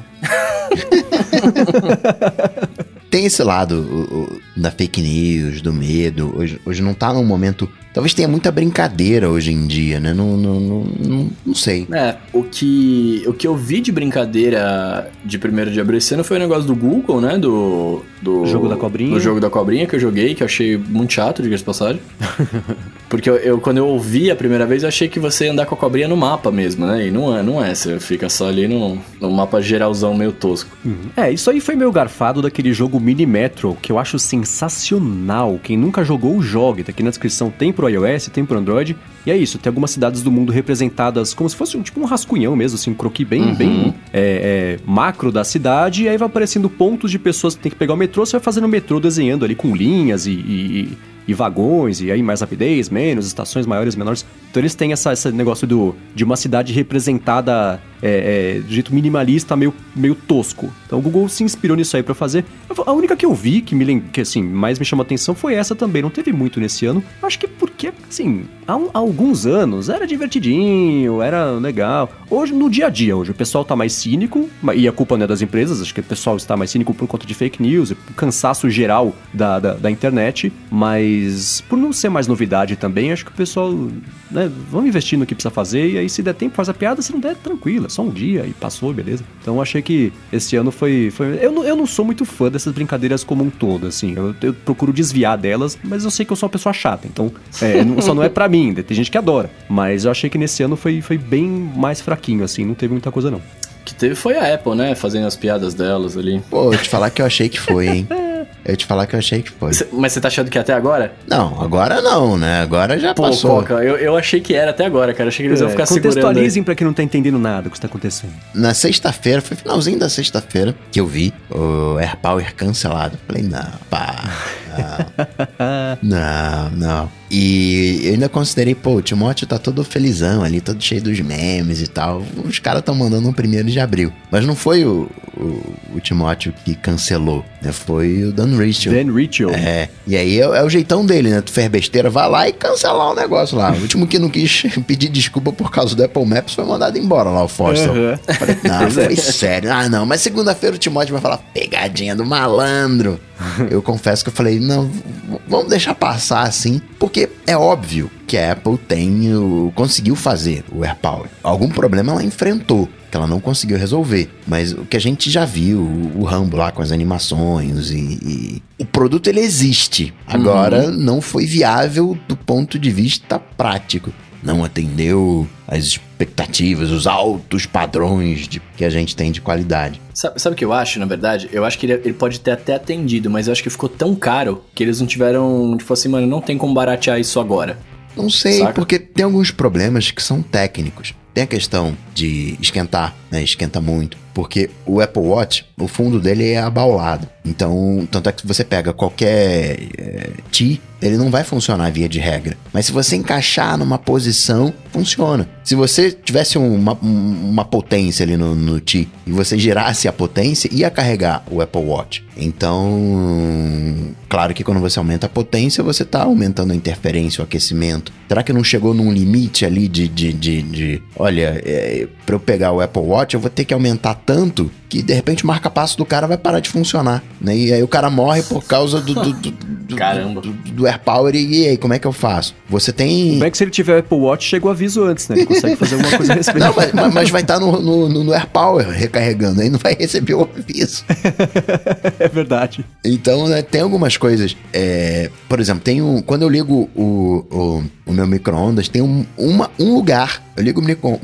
Tem esse lado da fake news, do medo. Hoje não tá num momento... Talvez tenha muita brincadeira hoje em dia, né? Não sei. O que eu vi de brincadeira de 1º de abril esse ano foi o negócio do Google, né? Do jogo da cobrinha. Do jogo da cobrinha que eu joguei, que eu achei muito chato, diga-se de passagem. Porque eu, quando eu ouvi a primeira vez, eu achei que você ia andar com a cobrinha no mapa mesmo, né? E não é. Você fica só ali no mapa geralzão meio tosco. Uhum. Isso aí foi meio garfado daquele jogo Mini Metro, que eu acho sensacional. Quem nunca jogou, jogue. Tá aqui na descrição, tem pro iOS, tem pro Android. E é isso, tem algumas cidades do mundo representadas como se fosse um rascunhão mesmo, assim, um croqui bem macro da cidade. E aí vai aparecendo pontos de pessoas que tem que pegar o metrô. Você vai fazendo o metrô desenhando ali com linhas e vagões, e aí mais rapidez, menos, estações maiores, menores. Então eles têm esse negócio de uma cidade representada de jeito minimalista, meio tosco. Então o Google se inspirou nisso aí pra fazer. A única que eu vi, que assim, mais me chamou a atenção, foi essa também. Não teve muito nesse ano. Acho que porque, assim, há alguns anos era divertidinho, era legal. Hoje, no dia a dia, hoje o pessoal tá mais cínico, e a culpa não é das empresas, acho que o pessoal está mais cínico por conta de fake news, cansaço geral da internet, mas por não ser mais novidade também, acho que o pessoal, né, vamos investir no que precisa fazer, e aí se der tempo faz a piada, se não der, tranquila, só um dia e passou, beleza. Então achei que esse ano foi... Eu não sou muito fã dessas brincadeiras como um todo, assim, eu procuro desviar delas, mas eu sei que eu sou uma pessoa chata, então só não é pra mim, tem gente que adora, mas eu achei que nesse ano foi bem mais fraquinho, assim, não teve muita coisa não. Que teve foi a Apple, né, fazendo as piadas delas ali. Pô, eu te falar que eu achei que foi, hein. Mas você tá achando que é até agora? Não, agora não, né? Agora já passou. Coca, eu achei que era até agora, cara. Achei que eles iam ficar segurando. Contextualizem pra quem não tá entendendo nada o que está acontecendo. Na sexta-feira, foi finalzinho da sexta-feira, que eu vi o AirPower cancelado. Falei, não, pá, não. E eu ainda considerei, pô, o Timóteo tá todo felizão ali, todo cheio dos memes e tal. Os caras estão mandando no 1º de abril. Mas não foi o Timóteo que cancelou, né? Foi o Dan Ritchell. É. E aí é o jeitão dele, né? Tu fez besteira, vai lá e cancelar o negócio lá. O último que não quis pedir desculpa por causa do Apple Maps foi mandado embora lá, o Foster. Uhum. Falei, não, foi sério. Ah, não, mas segunda-feira o Timóteo vai falar, pegadinha do malandro. Eu confesso que eu falei, não, vamos deixar passar assim, porque é óbvio que a Apple conseguiu fazer o AirPower. Algum problema ela enfrentou, que ela não conseguiu resolver. Mas o que a gente já viu, o Rambo lá com as animações e... O produto, ele existe. Agora, não foi viável do ponto de vista prático. Não atendeu as expectativas, os altos padrões que a gente tem de qualidade. Sabe o que eu acho, na verdade? Eu acho que ele pode ter até atendido, mas eu acho que ficou tão caro que eles não tiveram... Tipo assim, mano, não tem como baratear isso agora. Não sei, saca? Porque tem alguns problemas que são técnicos. Tem a questão de esquentar, né? Esquenta muito. Porque o Apple Watch, o fundo dele é abaulado. Então, tanto é que você pega qualquer T, ele não vai funcionar via de regra. Mas se você encaixar numa posição, funciona. Se você tivesse uma potência ali no T e você girasse a potência, ia carregar o Apple Watch. Então, claro que quando você aumenta a potência, você está aumentando a interferência, o aquecimento. Será que não chegou num limite ali de olha, para eu pegar o Apple Watch, eu vou ter que aumentar tanto que de repente o marca-passo do cara vai parar de funcionar, né? E aí o cara morre por causa do AirPower. E aí, como é que eu faço? Você tem... Como é que se ele tiver Apple Watch, chega o aviso antes, né? Ele consegue fazer alguma coisa a respeito. Não, mas vai estar no AirPower recarregando, aí não vai receber o aviso. É verdade. Então, né, tem algumas coisas. Por exemplo, quando eu ligo o meu micro-ondas, tem um lugar. Eu ligo o micro-ondas.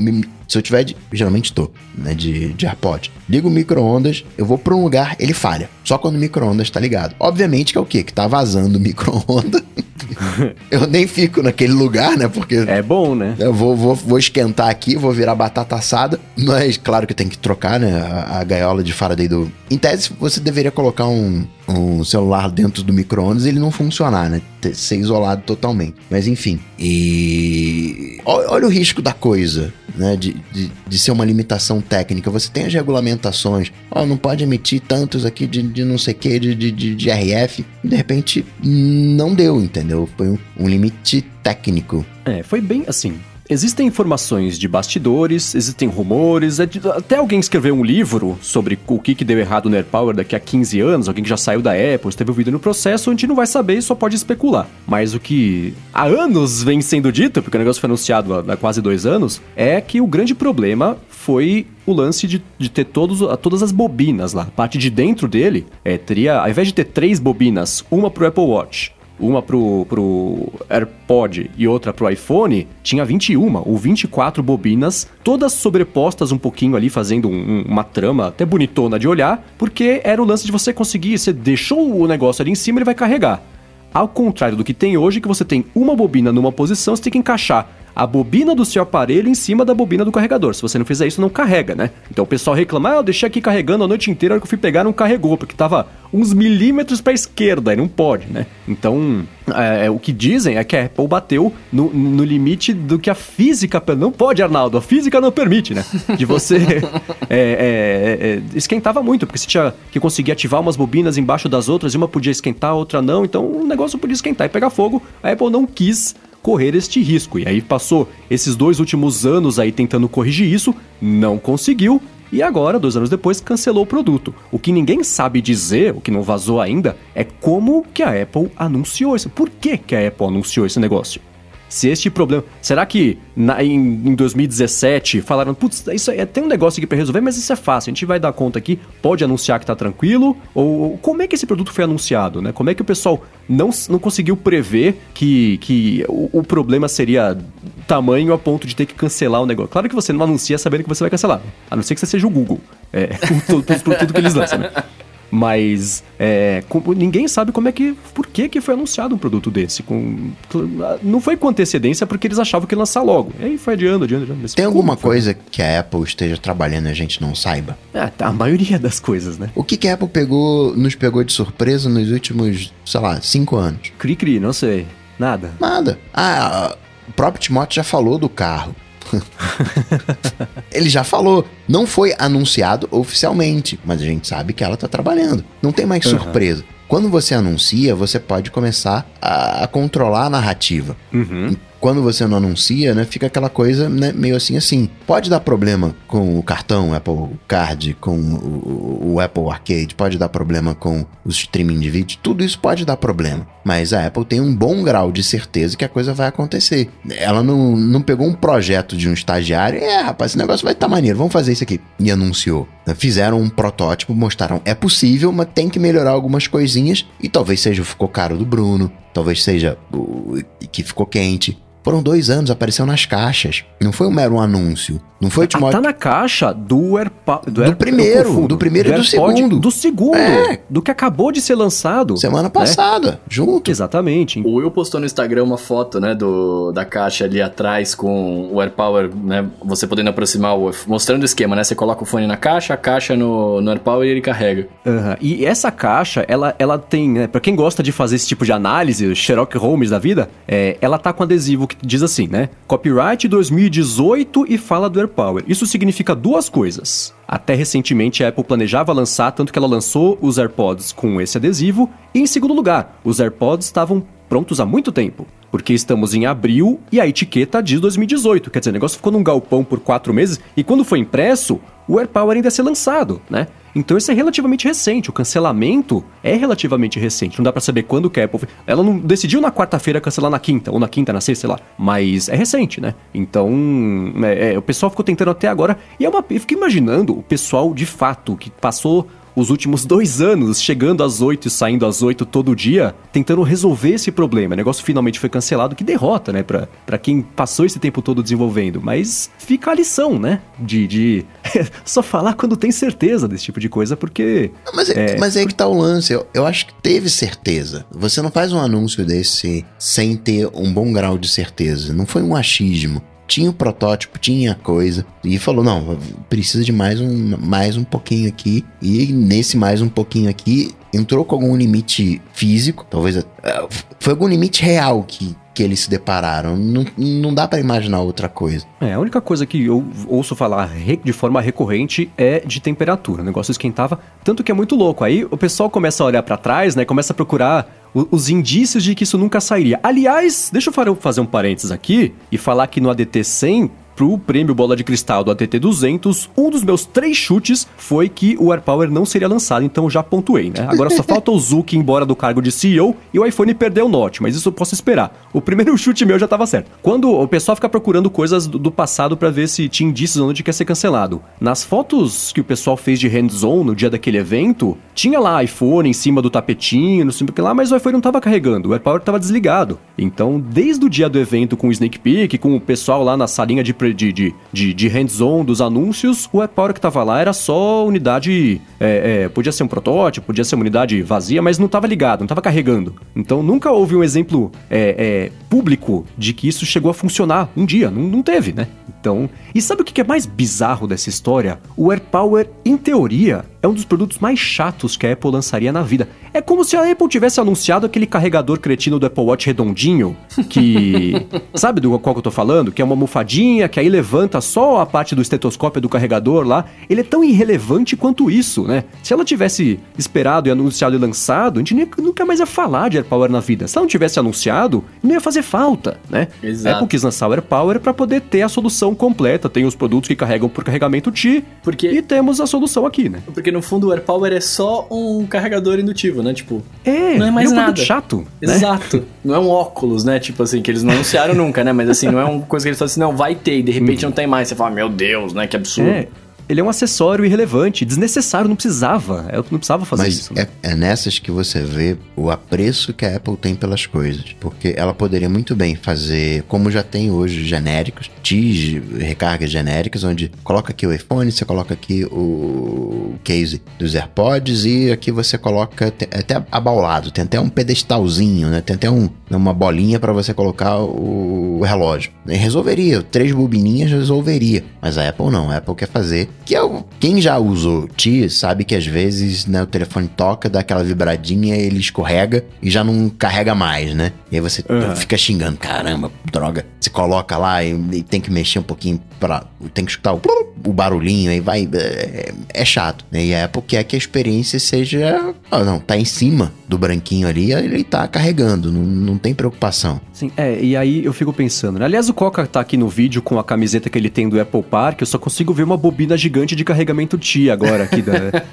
Se eu tiver, geralmente tô, né, de AirPod. Ligo o micro-ondas, eu vou pra um lugar, ele falha. Só quando o micro-ondas tá ligado. Obviamente que é o quê? Que tá vazando o micro-ondas. Eu nem fico naquele lugar, né, porque... É bom, né? Eu vou esquentar aqui, vou virar batata assada. Mas, claro que tem que trocar, né, a gaiola de Faraday do... Em tese, você deveria colocar um celular dentro do micro-ondas e ele não funcionar, né? Ser isolado totalmente. Mas, enfim. E... Olha o risco da coisa, né, de ser uma limitação técnica. Você tem as regulamentações. Não pode emitir tantos aqui de não sei o que, de RF. E, de repente, não deu, entendeu? Foi um limite técnico. Foi bem assim... Existem informações de bastidores, existem rumores, até alguém escreveu um livro sobre o que deu errado no AirPower daqui a 15 anos, alguém que já saiu da Apple, esteve ouvido no processo, a gente não vai saber e só pode especular. Mas o que há anos vem sendo dito, porque o negócio foi anunciado há quase 2 anos, é que o grande problema foi... o lance de ter todas as bobinas lá. A parte de dentro dele teria, ao invés de ter 3 bobinas, uma pro Apple Watch, uma pro AirPod e outra pro iPhone, tinha 21 ou 24 bobinas, todas sobrepostas um pouquinho ali, fazendo uma trama até bonitona de olhar, porque era o lance de você conseguir, você deixou o negócio ali em cima, ele vai carregar. Ao contrário do que tem hoje, que você tem uma bobina numa posição, você tem que encaixar a bobina do seu aparelho em cima da bobina do carregador. Se você não fizer isso, não carrega, né? Então o pessoal reclama, eu deixei aqui carregando a noite inteira, a hora que eu fui pegar não carregou, porque tava uns milímetros pra esquerda e não pode, né? Então, o que dizem é que a Apple bateu no limite do que a física... Não pode, Arnaldo, a física não permite, né? De você... esquentava muito, porque você tinha que conseguir ativar umas bobinas embaixo das outras, e uma podia esquentar, a outra não, então o negócio podia esquentar e pegar fogo. A Apple não quis correr este risco. E aí passou esses 2 últimos anos aí tentando corrigir isso, não conseguiu, e agora, 2 anos depois, cancelou o produto. O que ninguém sabe dizer, o que não vazou ainda, é como que a Apple anunciou isso. Por que que a Apple anunciou esse negócio? Se este problema... Será que em 2017 falaram, putz, isso é, tem um negócio aqui pra resolver, mas isso é fácil, a gente vai dar conta aqui, pode anunciar que tá tranquilo? Ou como é que esse produto foi anunciado, né? Como é que o pessoal não conseguiu prever que o problema seria tamanho a ponto de ter que cancelar o negócio? Claro que você não anuncia sabendo que você vai cancelar, né? A não ser que você seja o Google, por tudo que eles lançam, né? Mas ninguém sabe por que foi anunciado um produto desse. Não foi com antecedência, porque eles achavam que ia lançar logo. E aí foi adiando. Tem alguma coisa que a Apple esteja trabalhando e a gente não saiba? A maioria das coisas, né? O que a Apple nos pegou de surpresa nos últimos, sei lá, 5 anos? Cri-cri, não sei. Nada? Nada. Ah, o próprio Timóteo já falou do carro. Ele já falou. Não foi anunciado oficialmente, mas a gente sabe que ela tá trabalhando. Não tem mais surpresa. Quando você anuncia, você pode começar a controlar a narrativa. Uhum. Quando você não anuncia, né, fica aquela coisa, né, meio assim. Pode dar problema com o cartão Apple Card, com o Apple Arcade, pode dar problema com o streaming de vídeo, tudo isso pode dar problema. Mas a Apple tem um bom grau de certeza que a coisa vai acontecer. Ela não pegou um projeto de um estagiário e, rapaz, esse negócio vai estar maneiro, vamos fazer isso aqui. E anunciou. Fizeram um protótipo, mostraram, é possível, mas tem que melhorar algumas coisinhas e talvez seja o ficou caro do Bruno, talvez seja o que ficou quente. Foram 2 anos, apareceu nas caixas. Não foi um mero anúncio. Não foi o Timóteo... tá na caixa do AirPods... Do primeiro e do segundo. Do segundo. É. Do que acabou de ser lançado. Semana passada, né? Junto. Exatamente. O Will postou no Instagram uma foto, né, da caixa ali atrás com o AirPower, né, você podendo aproximar, mostrando o esquema, né? Você coloca o fone na caixa, a caixa no AirPower e ele carrega. Uhum. E essa caixa, ela tem, né, pra quem gosta de fazer esse tipo de análise, o Sherlock Holmes da vida, ela tá com adesivo que diz assim, né? Copyright 2018 e fala do AirPower. Isso significa 2 coisas. Até recentemente a Apple planejava lançar, tanto que ela lançou os AirPods com esse adesivo. E em segundo lugar, os AirPods estavam prontos há muito tempo, porque estamos em abril e a etiqueta diz 2018. Quer dizer, o negócio ficou num galpão por 4 meses e quando foi impresso, o AirPower ainda ia ser lançado, né? Então isso é relativamente recente, o cancelamento é relativamente recente, não dá pra saber quando que a Apple... Ela não decidiu na quarta-feira cancelar na quinta, ou na quinta, na sexta, sei lá, mas é recente, né? Então, o pessoal ficou tentando até agora, e eu fiquei imaginando o pessoal de fato, que passou os últimos 2 anos, chegando às 8 e saindo às 8 todo dia, tentando resolver esse problema. O negócio finalmente foi cancelado, que derrota, né, pra quem passou esse tempo todo desenvolvendo. Mas fica a lição, né, de só falar quando tem certeza desse tipo de coisa, porque... Não, mas aí que tá o lance, eu acho que teve certeza. Você não faz um anúncio desse sem ter um bom grau de certeza, não foi um achismo. Tinha o protótipo, tinha a coisa, e falou, não, precisa de mais um pouquinho aqui, e nesse mais um pouquinho aqui, entrou com algum limite físico, talvez, foi algum limite real que eles se depararam, não dá pra imaginar outra coisa. A única coisa que eu ouço falar de forma recorrente é de temperatura, o negócio esquentava, tanto que é muito louco, aí o pessoal começa a olhar pra trás, né, começa a procurar os indícios de que isso nunca sairia. Aliás, deixa eu fazer um parênteses aqui e falar que no ADT 100, pro prêmio Bola de Cristal do ADT 200, um dos meus 3 chutes foi que o AirPower não seria lançado, então já pontuei, né? Agora só falta o Zuki ir embora do cargo de CEO e o iPhone perder o norte, mas isso eu posso esperar. O primeiro chute meu já estava certo. Quando o pessoal fica procurando coisas do passado para ver se tinha indícios onde quer ser cancelado. Nas fotos que o pessoal fez de hands-on no dia daquele evento, tinha lá iPhone em cima do tapetinho, não sei o que lá, mas o iPhone não estava carregando, o AirPower estava desligado. Então, desde o dia do evento com o sneak peek, com o pessoal lá na salinha de hands-on dos anúncios, o AirPower que tava lá era só unidade, podia ser um protótipo, podia ser uma unidade vazia, mas não tava ligado, não tava carregando. Então nunca houve um exemplo público de que isso chegou a funcionar um dia, não teve, né? Então, e sabe o que é mais bizarro dessa história? O AirPower, em teoria, é um dos produtos mais chatos que a Apple lançaria na vida. É como se a Apple tivesse anunciado aquele carregador cretino do Apple Watch redondinho, que... sabe do qual que eu tô falando? Que é uma almofadinha, que aí levanta só a parte do estetoscópio do carregador lá. Ele é tão irrelevante quanto isso, né? Se ela tivesse esperado e anunciado e lançado, a gente nunca mais ia falar de AirPower na vida. Se ela não tivesse anunciado, não ia fazer falta, né? Exato. A Apple quis lançar o AirPower pra poder ter a solução completa. Tem os produtos que carregam por carregamento Ti, e temos a solução aqui, né? Porque no fundo, o AirPower é só um carregador indutivo, né? Tipo, não é mais nada. É um produto chato. Exato. Né? Não é um óculos, né? Tipo assim, que eles não anunciaram nunca, né? Mas assim, não é uma coisa que eles falam assim, não, vai ter, e de repente não tem mais. Você fala, meu Deus, né? Que absurdo. Ele é um acessório irrelevante, desnecessário, não precisava. Eu não precisava fazer isso. Né? É nessas que você vê o apreço que a Apple tem pelas coisas. Porque ela poderia muito bem fazer, como já tem hoje, genéricos, TIs, recargas genéricas, onde coloca aqui o iPhone, você coloca aqui o case dos AirPods e aqui você coloca até abaulado, tem até um pedestalzinho, né? Tem até uma bolinha para você colocar o relógio. E resolveria, 3 bobininhas resolveria. Mas a Apple não, a Apple quer fazer Que quem já usou Ti sabe que às vezes, né, o telefone toca, dá aquela vibradinha, ele escorrega e já não carrega mais, né? E aí você fica xingando, caramba, droga. Você coloca lá e tem que mexer um pouquinho pra... Tem que escutar o barulhinho, aí vai... É chato, né? E a Apple quer que a experiência seja... Oh, não, tá em cima do branquinho ali, ele tá carregando, não tem preocupação. Sim, e aí eu fico pensando, né? Aliás, o Coca tá aqui no vídeo com a camiseta que ele tem do Apple Park, eu só consigo ver uma bobina gigante de carregamento Ti agora aqui,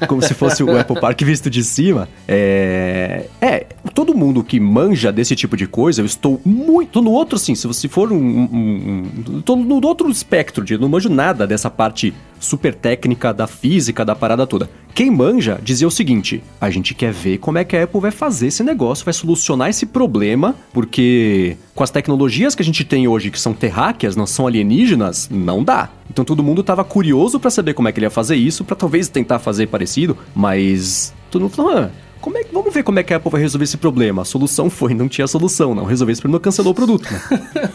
como se fosse o Apple Park visto de cima. Todo mundo que manja desse tipo de coisa, eu estou muito no outro, sim, se você for estou no outro espectro, eu não manjo nada dessa parte super técnica da física, da parada toda. Quem manja dizia o seguinte, a gente quer ver como é que a Apple vai fazer esse negócio, vai solucionar esse problema, porque com as tecnologias que a gente tem hoje, que são terráqueas, não são alienígenas, não dá. Então todo mundo tava curioso pra saber como é que ele ia fazer isso, pra talvez tentar fazer parecido, mas todo mundo falou, vamos ver como é que a Apple vai resolver esse problema. A solução foi, não tinha solução, não resolveu esse problema, cancelou o produto. Né?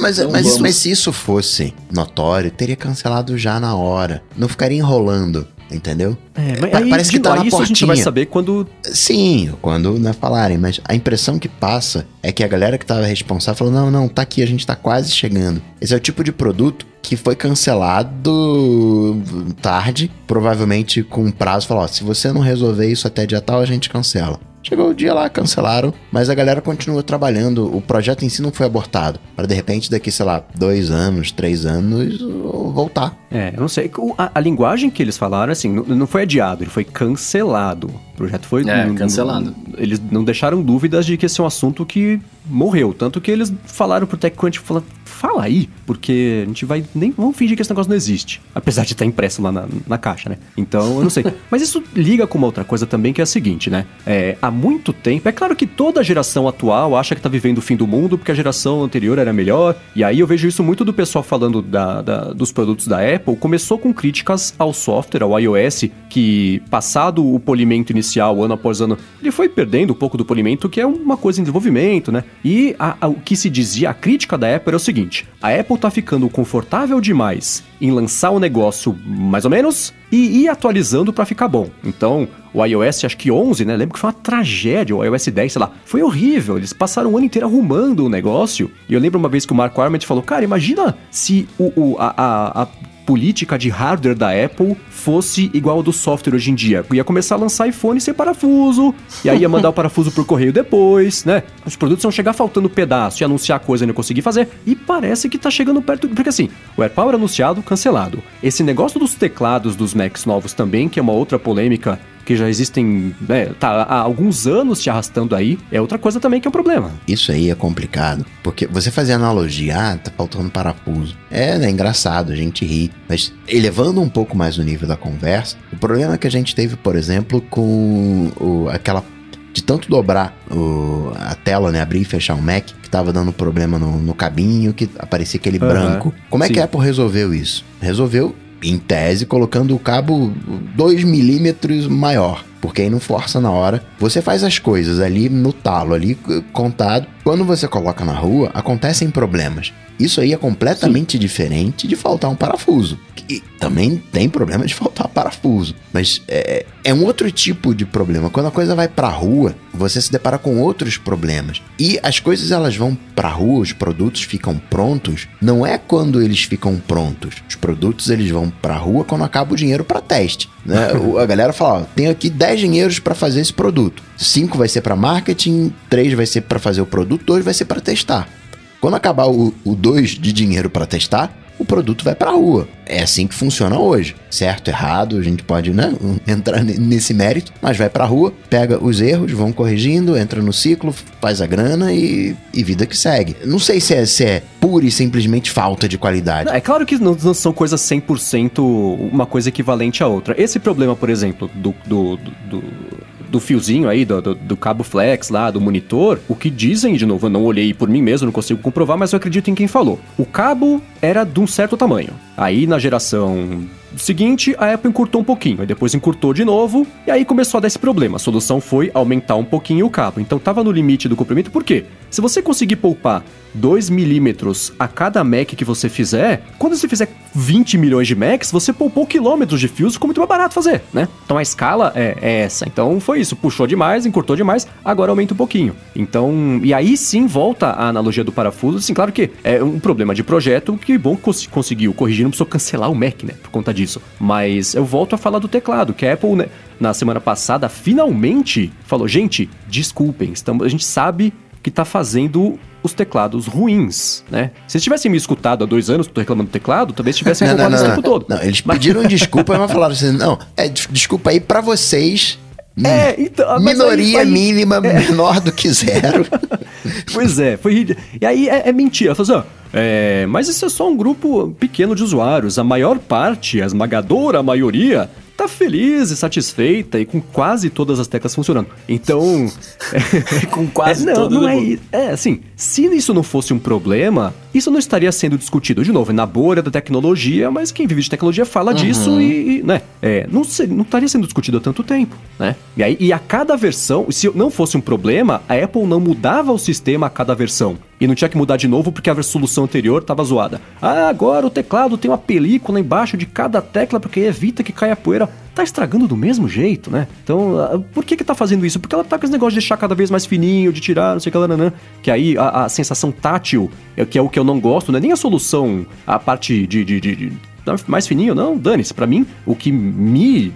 Mas se isso fosse notório, teria cancelado já na hora, não ficaria enrolando. Entendeu? Mas parece que tá na portinha. A gente vai saber quando... Sim, quando falarem, mas a impressão que passa é que a galera que tava responsável falou, não, tá aqui, a gente tá quase chegando. Esse é o tipo de produto que foi cancelado tarde, provavelmente com um prazo, falou, se você não resolver isso até dia tal, a gente cancela. Chegou o dia lá, cancelaram, mas a galera continua trabalhando, o projeto em si não foi abortado, para de repente daqui, 2 anos, 3 anos, voltar. Eu não sei, a linguagem que eles falaram, assim, não foi adiado, ele foi cancelado. O projeto foi... cancelado. Eles não deixaram dúvidas de que esse é um assunto que morreu, tanto que eles falaram pro TechCrunch, fala aí, porque a gente vai... Vamos fingir que esse negócio não existe, apesar de estar impresso lá na caixa, né? Então, eu não sei. Mas isso liga com uma outra coisa também, que é a seguinte, né? Há muito tempo... É claro que toda a geração atual acha que tá vivendo o fim do mundo, porque a geração anterior era melhor, e aí eu vejo isso muito do pessoal falando dos produtos da Apple. Começou com críticas ao software, ao iOS, que passado o polimento inicial, ano após ano, ele foi perdendo um pouco do polimento, que é uma coisa em desenvolvimento, né? E o que se dizia, a crítica da Apple era o seguinte, a Apple tá ficando confortável demais em lançar o negócio mais ou menos e ir atualizando pra ficar bom. Então, o iOS, acho que 11, né? Lembro que foi uma tragédia, o iOS 10, sei lá. Foi horrível, eles passaram o ano inteiro arrumando o negócio. E eu lembro uma vez que o Marco Arment falou, cara, imagina se a política de hardware da Apple fosse igual ao do software hoje em dia. Ia começar a lançar iPhone sem parafuso, e aí ia mandar o parafuso por correio depois, né? Os produtos vão chegar faltando pedaço e anunciar coisa e não conseguir fazer, e parece que tá chegando perto, porque assim, o AirPower anunciado, cancelado. Esse negócio dos teclados dos Macs novos também, que é uma outra polêmica, que já existem, há alguns anos se arrastando aí, é outra coisa também que é um problema. Isso aí é complicado, porque você fazer analogia, tá faltando parafuso. Engraçado, a gente ri, mas elevando um pouco mais o nível da conversa, o problema que a gente teve, por exemplo, com aquela... de tanto dobrar a tela, né, abrir e fechar o Mac, que tava dando problema no cabinho, que aparecia aquele branco. Como é que a Apple resolveu isso? Resolveu, em tese, colocando o cabo 2 milímetros maior, porque aí não força na hora. Você faz as coisas ali no talo, ali contado. Quando você coloca na rua, acontecem problemas. Isso aí é completamente diferente de faltar um parafuso. E também tem problema de faltar parafuso. Mas é um outro tipo de problema. Quando a coisa vai pra rua, você se depara com outros problemas. E as coisas, elas vão pra rua, os produtos ficam prontos. Não é quando eles ficam prontos. Os produtos, eles vão pra rua quando acaba o dinheiro pra teste. Né? A galera fala, tenho aqui 10 dinheiros pra fazer esse produto. 5 vai ser pra marketing, 3 vai ser pra fazer o produto, 2 vai ser pra testar. Quando acabar o 2 de dinheiro para testar, o produto vai para a rua. É assim que funciona hoje. Certo, errado, a gente pode entrar nesse mérito, mas vai para a rua, pega os erros, vão corrigindo, entra no ciclo, faz a grana e vida que segue. Não sei se é pura e simplesmente falta de qualidade. Não, é claro que não são coisas 100% uma coisa equivalente à outra. Esse problema, por exemplo, do fiozinho aí, do cabo flex lá, do monitor, o que dizem, de novo, eu não olhei por mim mesmo, não consigo comprovar, mas eu acredito em quem falou. O cabo era de um certo tamanho. Aí, na geração seguinte, a Apple encurtou um pouquinho, aí depois encurtou de novo, e aí começou a dar esse problema. A solução foi aumentar um pouquinho o cabo. Então, tava no limite do comprimento, por quê? Se você conseguir poupar 2 milímetros a cada Mac que você fizer, quando você fizer 20 milhões de Macs, você poupou quilômetros de fios, ficou muito mais barato fazer, né? Então a escala é essa. Então foi isso, puxou demais, encurtou demais, agora aumenta um pouquinho. Então, e aí sim volta a analogia do parafuso, assim, claro que é um problema de projeto, que bom que conseguiu corrigir, não precisou cancelar o Mac, né, por conta disso. Mas eu volto a falar do teclado, que a Apple, né, na semana passada, finalmente falou, gente, desculpem, a gente sabe que tá fazendo os teclados ruins, né? Se eles tivessem me escutado há 2 anos, tô reclamando do teclado, talvez tivessem roubado esse tempo todo. Não, eles pediram desculpa, mas falaram assim, não, desculpa aí pra vocês... Então, minoria aí, mínima, menor do que zero. Pois é, foi... E aí é mentira, falou assim, mas isso é só um grupo pequeno de usuários, a maior parte, a esmagadora maioria... tá feliz e satisfeita e com quase todas as teclas funcionando. Então... com quase todas. Assim, se isso não fosse um problema, isso não estaria sendo discutido. De novo, na bolha da tecnologia, mas quem vive de tecnologia fala disso e né? Não estaria sendo discutido há tanto tempo, né? E a cada versão, se não fosse um problema, a Apple não mudava o sistema a cada versão. E não tinha que mudar de novo porque a solução anterior estava zoada. Ah, agora o teclado tem uma película embaixo de cada tecla porque evita que caia poeira. Tá estragando do mesmo jeito, né? Então, por que tá fazendo isso? Porque ela tá com esse negócio de deixar cada vez mais fininho, de tirar, não sei o que lá, que aí a sensação tátil, que é o que eu não gosto, não é nem a solução, a parte de mais fininho, não, dane-se. Pra mim, o que me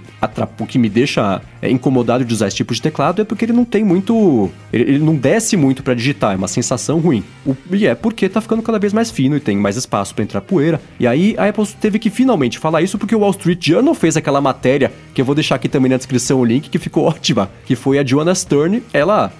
deixa incomodado de usar esse tipo de teclado é porque ele não tem muito... Ele não desce muito pra digitar, é uma sensação ruim. E é porque tá ficando cada vez mais fino e tem mais espaço pra entrar poeira. E aí a Apple teve que finalmente falar isso porque o Wall Street Journal fez aquela matéria, que eu vou deixar aqui também na descrição o link, que ficou ótima, que foi a Joanna Stern. Ela,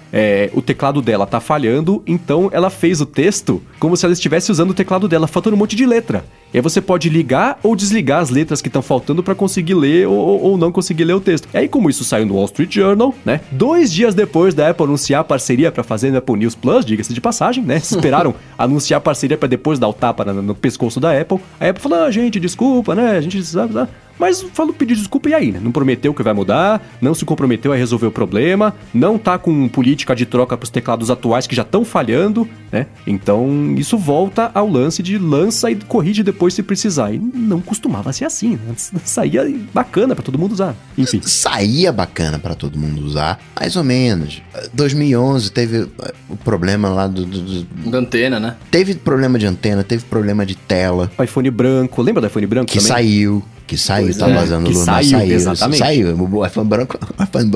o teclado dela tá falhando, então ela fez o texto como se ela estivesse usando o teclado dela, faltando um monte de letra. E aí você pode ligar ou desligar as letras que estão faltando pra conseguir ler ou não conseguir ler o texto. E aí, como isso saiu no Wall Street Journal, né? 2 dias depois da Apple anunciar a parceria pra fazer no Apple News Plus, diga-se de passagem, né? Esperaram anunciar a parceria pra depois dar o tapa no pescoço da Apple. A Apple falou, gente, desculpa, né? A gente sabe... Mas falou, pediu desculpa e aí, né? Não prometeu que vai mudar, não se comprometeu a resolver o problema, não tá com política de troca pros teclados atuais que já estão falhando, né? Então, isso volta ao lance de lança e corrige depois se precisar. E não costumava ser assim, né? Saía bacana pra todo mundo usar. Enfim. Saía bacana pra todo mundo usar, mais ou menos. 2011 teve o problema lá da antena, né? Teve problema de antena, teve problema de tela. O iPhone branco, lembra do iPhone branco também? Que saiu, tá vazando luz, mas saiu. Exatamente. Saiu, o iPhone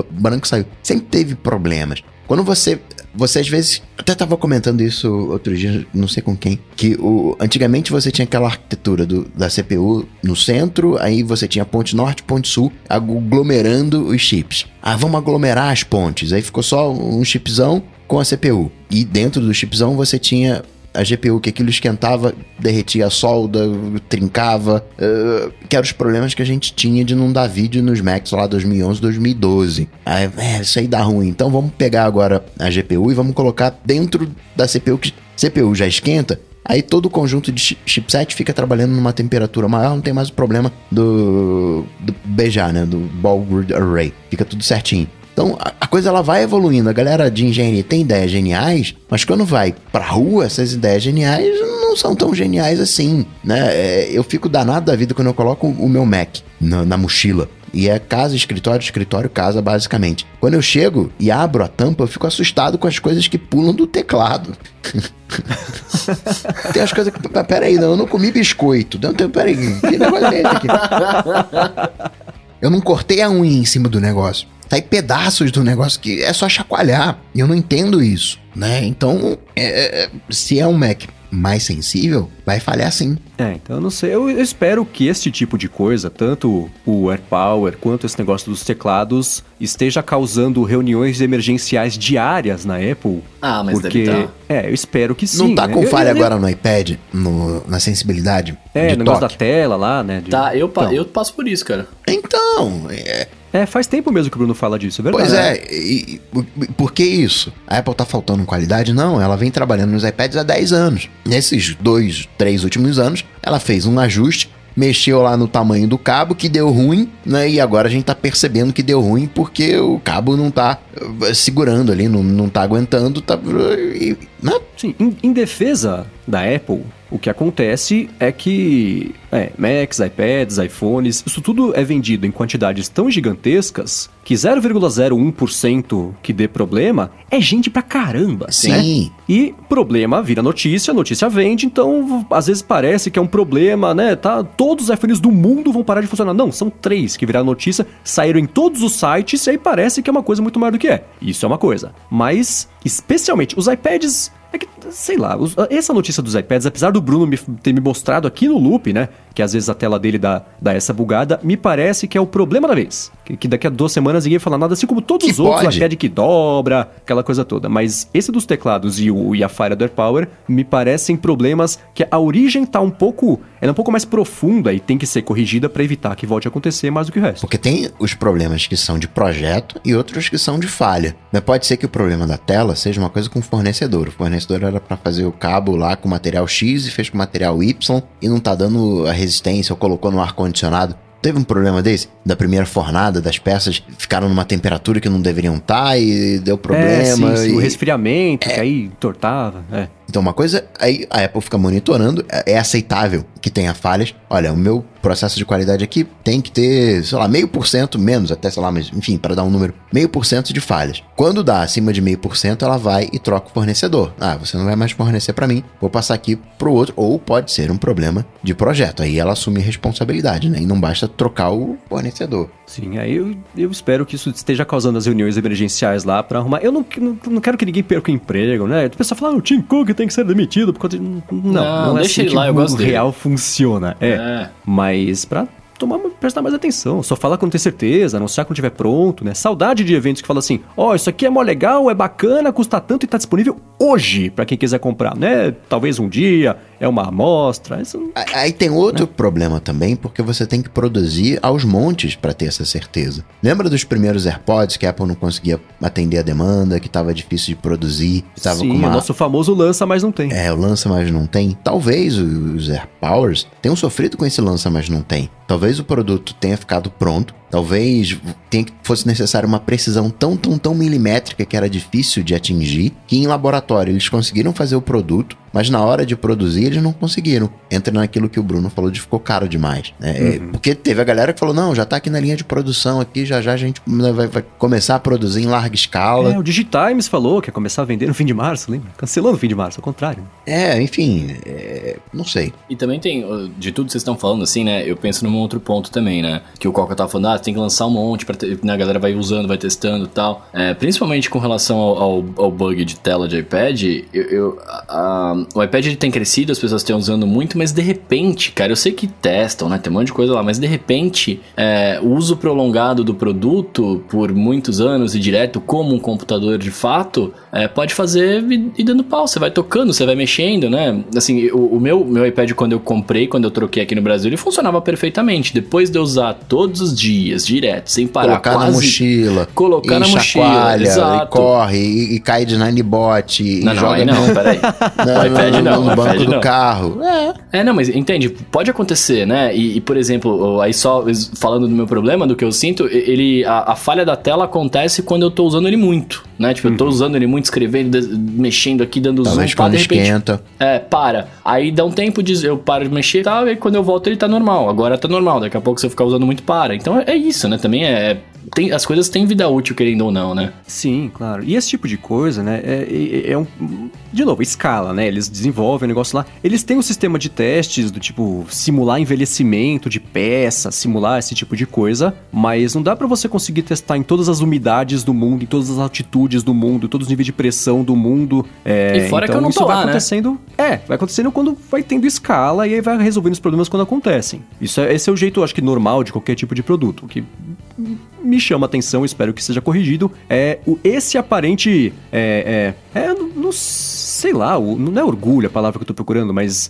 branco saiu. Sempre teve problemas. Quando você às vezes, até tava comentando isso outro dia, não sei com quem, que antigamente você tinha aquela arquitetura da CPU no centro, aí você tinha ponte norte, ponte sul, aglomerando os chips. Ah, vamos aglomerar as pontes. Aí ficou só um chipzão com a CPU. E dentro do chipzão você tinha... a GPU, que aquilo esquentava, derretia a solda, trincava, que eram os problemas que a gente tinha de não dar vídeo nos Macs lá 2011, 2012. Isso aí dá ruim, então vamos pegar agora a GPU e vamos colocar dentro da CPU, que CPU já esquenta, aí todo o conjunto de chipset fica trabalhando numa temperatura maior, não tem mais o problema do beijar, né, do Ball Grid Array, fica tudo certinho. Então, a coisa ela vai evoluindo. A galera de engenharia tem ideias geniais, mas quando vai pra rua, essas ideias geniais não são tão geniais assim, né? Eu fico danado da vida quando eu coloco o meu Mac na mochila. E é casa, escritório, escritório, casa, basicamente. Quando eu chego e abro a tampa, eu fico assustado com as coisas que pulam do teclado. Tem as coisas que... Peraí, eu não comi biscoito. Peraí, que negócio é esse aqui? Eu não cortei a unha em cima do negócio. Sai pedaços do negócio que é só chacoalhar. E eu não entendo isso, né? Então, se é um Mac mais sensível, vai falhar sim. Então eu não sei. Eu espero que este tipo de coisa, tanto o AirPower quanto esse negócio dos teclados, esteja causando reuniões emergenciais diárias na Apple. Ah, mas porque... deve estar. Eu espero que sim. Não tá com falha agora no iPad, na sensibilidade de negócio toque. Da tela lá, né? Tá, eu passo por isso, cara. Então, faz tempo mesmo que o Bruno fala disso, é verdade. Pois é, e por que isso? A Apple tá faltando qualidade? Não, ela vem trabalhando nos iPads há 10 anos. Nesses 2, 3 últimos anos, ela fez um ajuste, mexeu lá no tamanho do cabo, que deu ruim, né? E agora a gente tá percebendo que deu ruim porque o cabo não tá segurando ali, não tá aguentando, tá... Sim, em defesa da Apple... O que acontece é que Macs, iPads, iPhones, isso tudo é vendido em quantidades tão gigantescas que 0,01% que dê problema é gente pra caramba, sim, né? E problema vira notícia, notícia vende, então às vezes parece que é um problema, né? Tá, todos os iPhones do mundo vão parar de funcionar. Não, são 3 que viraram notícia, saíram em todos os sites e aí parece que é uma coisa muito maior do que é. Isso é uma coisa. Mas, especialmente, os iPads... É que, sei lá, essa notícia dos iPads, apesar do Bruno ter me mostrado aqui no Loop, né, que às vezes a tela dele dá essa bugada, me parece que é o problema da vez. Que daqui a 2 semanas ninguém vai falar nada, assim como todos os outros, iPad que dobra, aquela coisa toda. Mas esse dos teclados e a falha do AirPower me parecem problemas que a origem tá um pouco mais profunda e tem que ser corrigida para evitar que volte a acontecer mais do que o resto. Porque tem os problemas que são de projeto e outros que são de falha. Mas pode ser que o problema da tela seja uma coisa com o fornecedor. O fornecedor era para fazer o cabo lá com material X e fez com material Y e não tá dando a resistência ou colocou no ar-condicionado. Teve um problema desse? Da primeira fornada das peças ficaram numa temperatura que não deveriam estar e deu problema. O resfriamento, que aí entortava. Então uma coisa, aí a Apple fica monitorando, é aceitável que tenha falhas. Olha, o meu processo de qualidade aqui tem que ter, sei lá, 0,5% menos, até sei lá, mas enfim, para dar um número, 0,5% de falhas. Quando dá acima de 0,5%, ela vai e troca o fornecedor. Ah, você não vai mais fornecer para mim, vou passar aqui pro outro. Ou pode ser um problema de projeto, aí ela assume responsabilidade, né? E não basta trocar o fornecedor. Sim, aí eu espero que isso esteja causando as reuniões emergenciais lá para arrumar. Eu não quero que ninguém perca o emprego, né? O pessoal fala, o Tim Cook tem que ser demitido por conta de... Não é assim que o mundo real funciona. Mas pra prestar mais atenção, só falar quando tem certeza, anunciar quando estiver pronto, né? Saudade de eventos que fala assim, isso aqui é mó legal, é bacana, custa tanto e tá disponível hoje pra quem quiser comprar, né? Talvez um dia, é uma amostra. Isso... Aí tem outro problema também, porque você tem que produzir aos montes pra ter essa certeza. Lembra dos primeiros AirPods que a Apple não conseguia atender a demanda, que tava difícil de produzir? Tava o nosso famoso lança, mas não tem. O lança, mas não tem. Talvez os AirPowers tenham sofrido com esse lança, mas não tem. Talvez o produto tenha ficado pronto, talvez fosse necessário uma precisão tão milimétrica que era difícil de atingir, que em laboratório eles conseguiram fazer o produto, mas na hora de produzir eles não conseguiram. Entra naquilo que o Bruno falou de ficou caro demais, né? Uhum. Porque teve a galera que falou, não, já tá aqui na linha de produção, aqui já a gente vai começar a produzir em larga escala. O Digitimes falou que ia começar a vender no fim de março, lembra? Cancelando o fim de março, ao contrário. Não sei. E também tem, de tudo que vocês estão falando assim, né, eu penso num outro ponto também, né, que o Coca tava falando, tem que lançar um monte, a galera vai usando, vai testando e tal. Principalmente com relação ao bug de tela de iPad, o iPad ele tem crescido, as pessoas estão usando muito, mas de repente, cara, eu sei que testam, né? Tem um monte de coisa lá, mas de repente, o uso prolongado do produto por muitos anos e direto como um computador de fato, pode fazer e dando pau. Você vai tocando, você vai mexendo, né? Assim, o meu iPad, quando eu troquei aqui no Brasil, ele funcionava perfeitamente. Depois de eu usar todos os dias, direto, sem parar, colocar na mochila, exato. E corre, e cai de ninebot, e joga não, peraí. No banco do carro. Não, mas entende, pode acontecer, né? E por exemplo, aí só falando do meu problema, do que eu sinto, a falha da tela acontece quando eu tô usando ele muito, né? Tipo, eu tô usando ele muito, escrevendo, mexendo aqui, dando zoom, pá, de repente... Esquenta. Aí dá um tempo, eu paro de mexer e tal, e quando eu volto ele tá normal, agora tá normal, daqui a pouco se eu ficar usando muito, para. Então é isso, né? Também as coisas têm vida útil, querendo ou não, né? Sim, claro. E esse tipo de coisa, né? De novo, escala, né? Eles desenvolvem o negócio lá. Eles têm um sistema de testes do tipo simular envelhecimento de peça, simular esse tipo de coisa, mas não dá pra você conseguir testar em todas as umidades do mundo, em todas as altitudes do mundo, em todos os níveis de pressão do mundo. E fora então, que eu não tô lá, acontecendo, né? Vai acontecendo quando vai tendo escala e aí vai resolvendo os problemas quando acontecem. Esse é o jeito, eu acho que, normal de qualquer tipo de produto. O que me chama a atenção, espero que seja corrigido, é esse aparente... não é orgulho a palavra que eu tô procurando, mas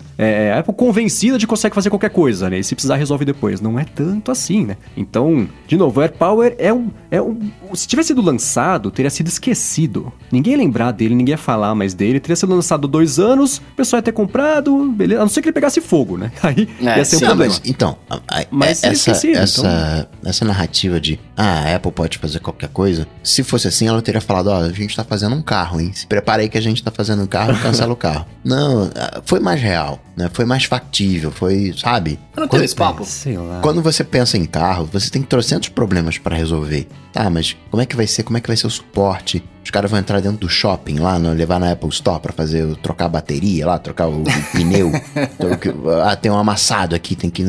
a Apple convencida de que consegue fazer qualquer coisa, né? E se precisar, resolve depois. Não é tanto assim, né? Então, de novo, o AirPower se tivesse sido lançado, teria sido esquecido. Ninguém ia lembrar dele, ninguém ia falar mais dele. Teria sido lançado 2 anos, o pessoal ia ter comprado, beleza? A não ser que ele pegasse fogo, né? Aí ia ser um problema. Mas, então, essa narrativa de a Apple pode fazer qualquer coisa, se fosse assim, ela teria falado, a gente tá fazendo um carro, hein? Se prepara aí que a gente tá fazendo um carro e cancela o carro. Não, foi mais real. né? Foi mais factível, foi, sabe? Eu não tenho esse papo. Sei lá. Quando você pensa em carro, você tem trocentos problemas pra resolver. Tá, mas como é que vai ser? Como é que vai ser o suporte? Os caras vão entrar dentro do shopping lá, levar na Apple Store pra fazer, trocar a bateria lá, trocar o pneu. Ah, tem um amassado aqui, tem que...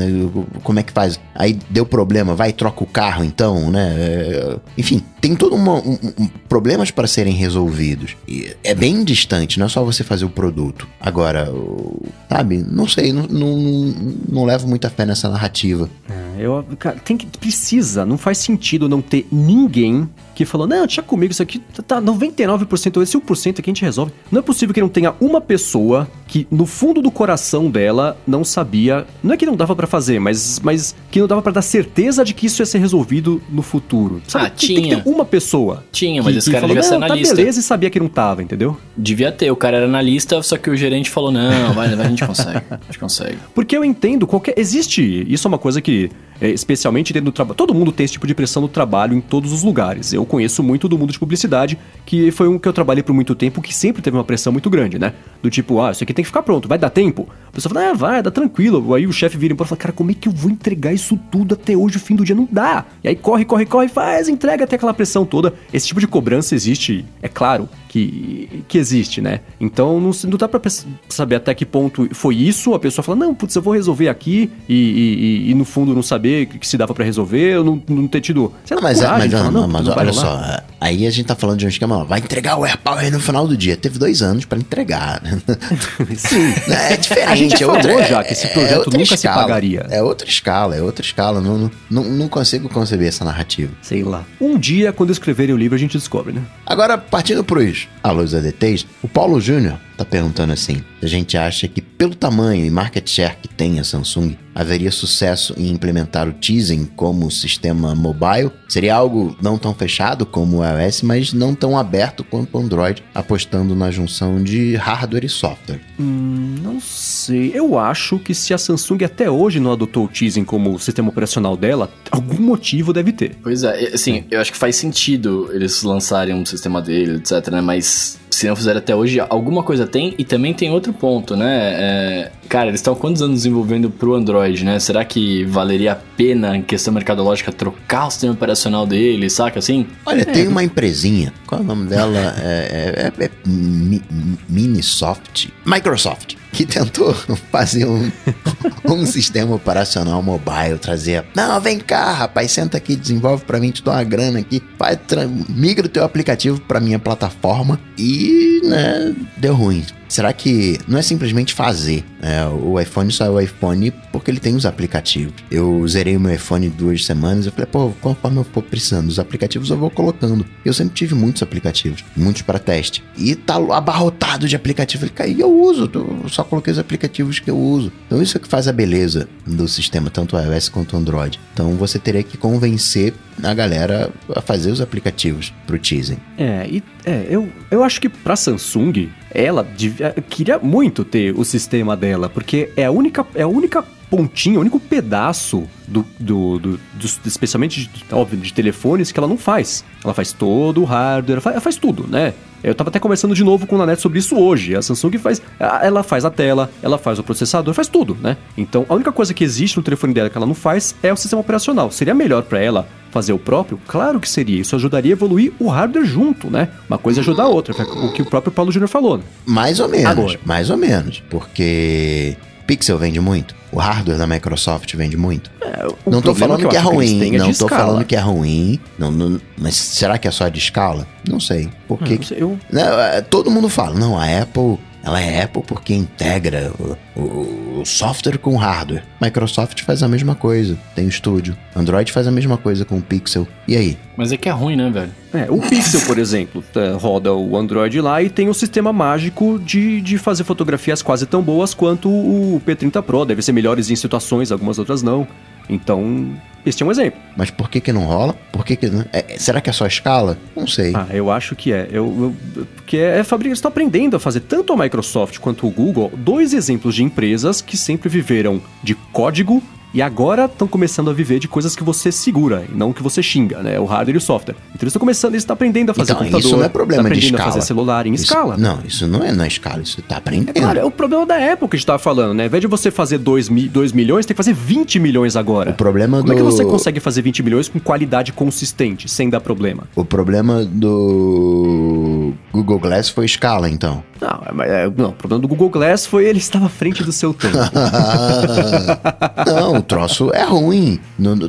Como é que faz? Aí deu problema, vai, troca o carro então, né? Enfim, tem todo problemas pra serem resolvidos. E é bem distante, não é só você fazer o produto. Agora, sabe, não sei, não levo muita fé nessa narrativa. Cara, precisa, não faz sentido não ter ninguém que falou, não, deixa comigo, isso aqui tá 99%, esse 1% aqui a gente resolve. Não é possível que não tenha uma pessoa que no fundo do coração dela não sabia, não é que não dava pra fazer, mas que não dava pra dar certeza de que isso ia ser resolvido no futuro. Sabe? Tinha. Tem que ter uma pessoa. Tinha, mas esse cara devia ser analista. Tá beleza, e sabia que não tava, entendeu? Devia ter, o cara era analista, só que o gerente falou, não, vai, a gente consegue, a gente consegue. Porque eu entendo, existe, isso é uma coisa que... especialmente dentro do trabalho. Todo mundo tem esse tipo de pressão no trabalho em todos os lugares. Eu conheço muito do mundo de publicidade, que foi um que eu trabalhei por muito tempo, que sempre teve uma pressão muito grande, né? Do tipo, isso aqui tem que ficar pronto, vai dar tempo? A pessoa fala, vai, dá tranquilo. Aí o chefe vira e fala, cara, como é que eu vou entregar isso tudo até hoje, o fim do dia? Não dá. E aí corre, faz, entrega até aquela pressão toda. Esse tipo de cobrança existe, é claro que existe, né? Então não dá pra saber até que ponto foi isso, a pessoa fala, não, putz, eu vou resolver aqui e no fundo não saber que se dava pra resolver, eu não ter tido... Mas olha só, aí a gente tá falando de um esquema, vai entregar o AirPower no final do dia. Teve 2 anos pra entregar. Sim. É diferente. A gente falou já que esse projeto nunca se pagaria. É outra escala. Não consigo conceber essa narrativa. Sei lá. Um dia, quando escreverem o livro, a gente descobre, né? Agora, partindo pros alôs ADTs, o Paulo Júnior tá perguntando assim, a gente acha que pelo tamanho e market share que tem a Samsung, haveria sucesso em implementar o Tizen como sistema mobile? Seria algo não tão fechado como o iOS, mas não tão aberto quanto o Android, apostando na junção de hardware e software? Não sei. Eu acho que se a Samsung até hoje não adotou o Tizen como sistema operacional dela, algum motivo deve ter. Pois é, assim, eu acho que faz sentido eles lançarem um sistema dele, etc, né? Mas se não fizeram até hoje, alguma coisa tem. E também tem outro ponto, né? Cara, eles estão há quantos anos desenvolvendo pro Android, né? Será que valeria a pena, em questão mercadológica, trocar o sistema operacional dele, saca assim? Olha, tem uma empresinha, qual é o nome dela? Microsoft, que tentou fazer um sistema operacional mobile, trazer... Não, vem cá, rapaz, senta aqui, desenvolve pra mim, te dou uma grana aqui, vai, migra o teu aplicativo pra minha plataforma e, né, deu ruim. Será que não é simplesmente fazer? O iPhone só é o iPhone porque ele tem os aplicativos. Eu zerei o meu iPhone 2 semanas, eu falei, conforme eu for precisando dos aplicativos, eu vou colocando. Eu sempre tive muitos aplicativos, muitos para teste. E tá abarrotado de aplicativos. E eu uso, eu só coloquei os aplicativos que eu uso. Então isso é que faz a beleza do sistema, tanto iOS quanto Android. Então você teria que convencer a galera a fazer os aplicativos pro Tizen. Eu acho que pra Samsung... Ela queria muito ter o sistema dela, porque é a única pontinha, o único pedaço especialmente de telefones que ela não faz. Ela faz todo o hardware, ela faz tudo, né? Eu tava até conversando de novo com o Nanete sobre isso hoje. A Samsung ela faz a tela, ela faz o processador, faz tudo, né? Então, a única coisa que existe no telefone dela que ela não faz é o sistema operacional. Seria melhor pra ela fazer o próprio? Claro que seria. Isso ajudaria a evoluir o hardware junto, né? Uma coisa ajuda a outra, o que o próprio Paulo Júnior falou, né? Mais ou menos, porque Pixel vende muito. O hardware da Microsoft vende muito. Não tô falando que é ruim, mas será que é só de escala? Não sei. Porque todo mundo fala, não, a Apple, ela é Apple porque integra o software com o hardware. Microsoft faz a mesma coisa, tem o Studio. Android faz a mesma coisa com o Pixel. E aí? Mas é que é ruim, né, velho? O Pixel, por exemplo, roda o Android lá e tem um sistema mágico de fazer fotografias quase tão boas quanto o P30 Pro. Deve ser melhores em situações, algumas outras não. Então, este é um exemplo. Mas por que não rola? Será que é só escala? Não sei. Eu acho que é. Fabrício está aprendendo a fazer tanto a Microsoft quanto o Google, dois exemplos de empresas que sempre viveram de código E agora estão começando a viver de coisas que você segura, e não que você xinga, né? O hardware e o software. Então eles estão começando, eles estão aprendendo a fazer computador. Isso não é problema de escala. A fazer celular em escala. Não, isso não é escala, isso tá aprendendo. É, cara, é o problema da Apple que a gente tava falando, né? Ao invés de você fazer 2 milhões, tem que fazer 20 milhões agora. O problema Como é que você consegue fazer 20 milhões com qualidade consistente, sem dar problema? O problema do Google Glass foi escala, então. Não, o problema do Google Glass foi ele estava à frente do seu tempo. Não, o troço é ruim.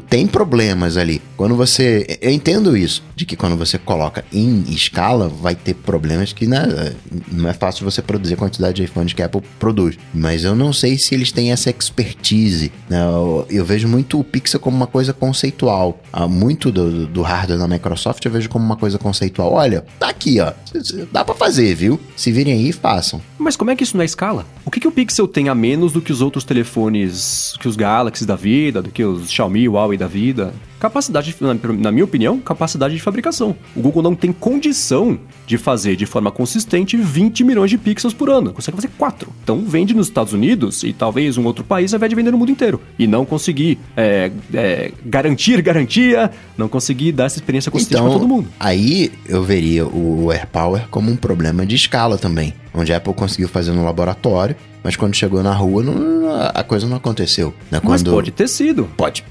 Tem problemas ali. Quando você... Eu entendo isso, de que quando você coloca em escala, vai ter problemas que não é fácil você produzir a quantidade de iPhones que a Apple produz. Mas eu não sei se eles têm essa expertise. Eu vejo muito o Pixel como uma coisa conceitual. Muito do hardware da Microsoft eu vejo como uma coisa conceitual. Olha, tá aqui, ó. Dá pra fazer, viu? Se virem aí, façam. Mas como é que isso não é escala? O que o Pixel tem a menos do que os outros telefones, que os Galaxy da vida, do que os Xiaomi, Huawei da vida? Capacidade, na minha opinião, capacidade de fabricação. O Google não tem condição de fazer de forma consistente 20 milhões de pixels por ano. Consegue fazer 4. Então vende nos Estados Unidos e talvez um outro país, ao invés de vender no mundo inteiro. E não conseguir garantir garantia, não conseguir dar essa experiência consistente para todo mundo. Aí eu veria o AirPower como um problema de escala também. Onde a Apple conseguiu fazer no laboratório, mas quando chegou na rua, a coisa não aconteceu. Né? Mas pode ter sido. Pode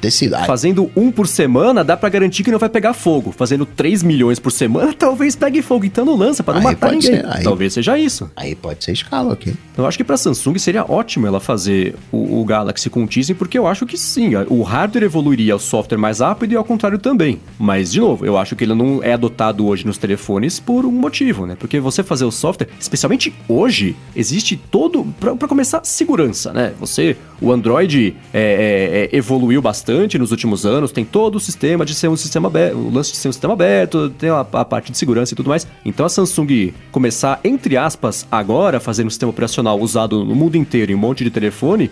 ter sido. Fazendo 1 por semana, dá pra garantir que não vai pegar fogo. Fazendo 3 milhões por semana, talvez pegue fogo. Então não lança pra não matar ninguém. Talvez seja isso. Aí pode ser escala, ok. Eu acho que pra Samsung seria ótimo ela fazer o Galaxy com o Tizen, porque eu acho que sim. O hardware evoluiria, o software mais rápido e ao contrário também. Mas, de novo, eu acho que ele não é adotado hoje nos telefones por um motivo, né? Porque você fazer o software, especialmente hoje, existe pra começar, segurança, né? O Android evoluiu bastante nos últimos anos, tem todo o sistema de ser um sistema aberto, o lance de ser um sistema aberto, tem a parte de segurança e tudo mais. Então a Samsung começar, entre aspas, agora a fazer um sistema operacional usado no mundo inteiro em um monte de telefone,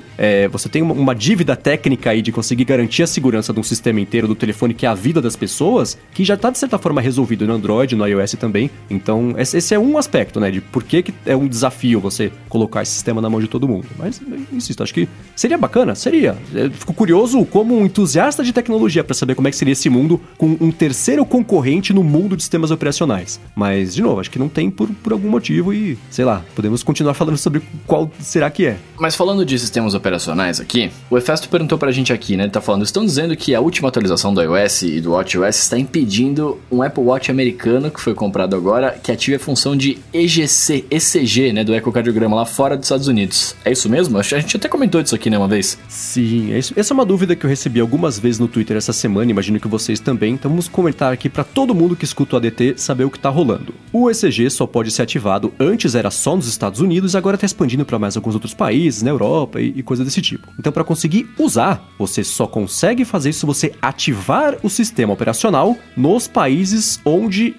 você tem uma dívida técnica aí de conseguir garantir a segurança de um sistema inteiro do telefone, que é a vida das pessoas, que já está de certa forma resolvido no Android, no iOS também. Então esse é um aspecto, né? De por que é um desafio você colocar esse sistema na mão de todo mundo. Mas, insisto, acho que seria bacana, seria. Eu fico curioso como um entusiasta de tecnologia para saber como é que seria esse mundo com um terceiro concorrente no mundo de sistemas operacionais. Mas, de novo, acho que não tem por algum motivo e, sei lá, podemos continuar falando sobre qual será que é. Mas falando de sistemas operacionais aqui, o Efesto perguntou pra gente aqui, né? Ele tá falando, estão dizendo que a última atualização do iOS e do WatchOS está impedindo um Apple Watch americano, que foi comprado agora, que ative a função de ECG, né? Do ecocardiograma lá fora dos Estados Unidos. É isso mesmo? A gente até comentou disso aqui, né, uma vez? Sim, é isso. Essa é uma dúvida que eu recebi algumas vezes no Twitter essa semana, imagino que vocês também. Então vamos comentar aqui pra todo mundo que escuta o ADT saber o que tá rolando. O ECG só pode ser ativado, antes era só nos Estados Unidos, agora tá expandindo pra mais alguns outros países, na Europa e coisa desse tipo. Então pra conseguir usar, você só consegue fazer isso se você ativar o sistema operacional nos países onde...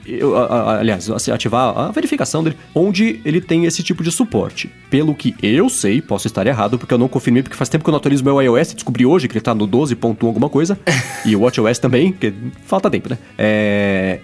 Aliás, ativar a verificação dele, onde ele tem esse tipo de suporte. Pelo que eu sei, posso estar errado, porque eu não confirmei, porque faz tempo que eu não atualizo meu iOS, descobri hoje que ele tá no 12.1 alguma coisa, e o WatchOS também, porque falta tempo, né?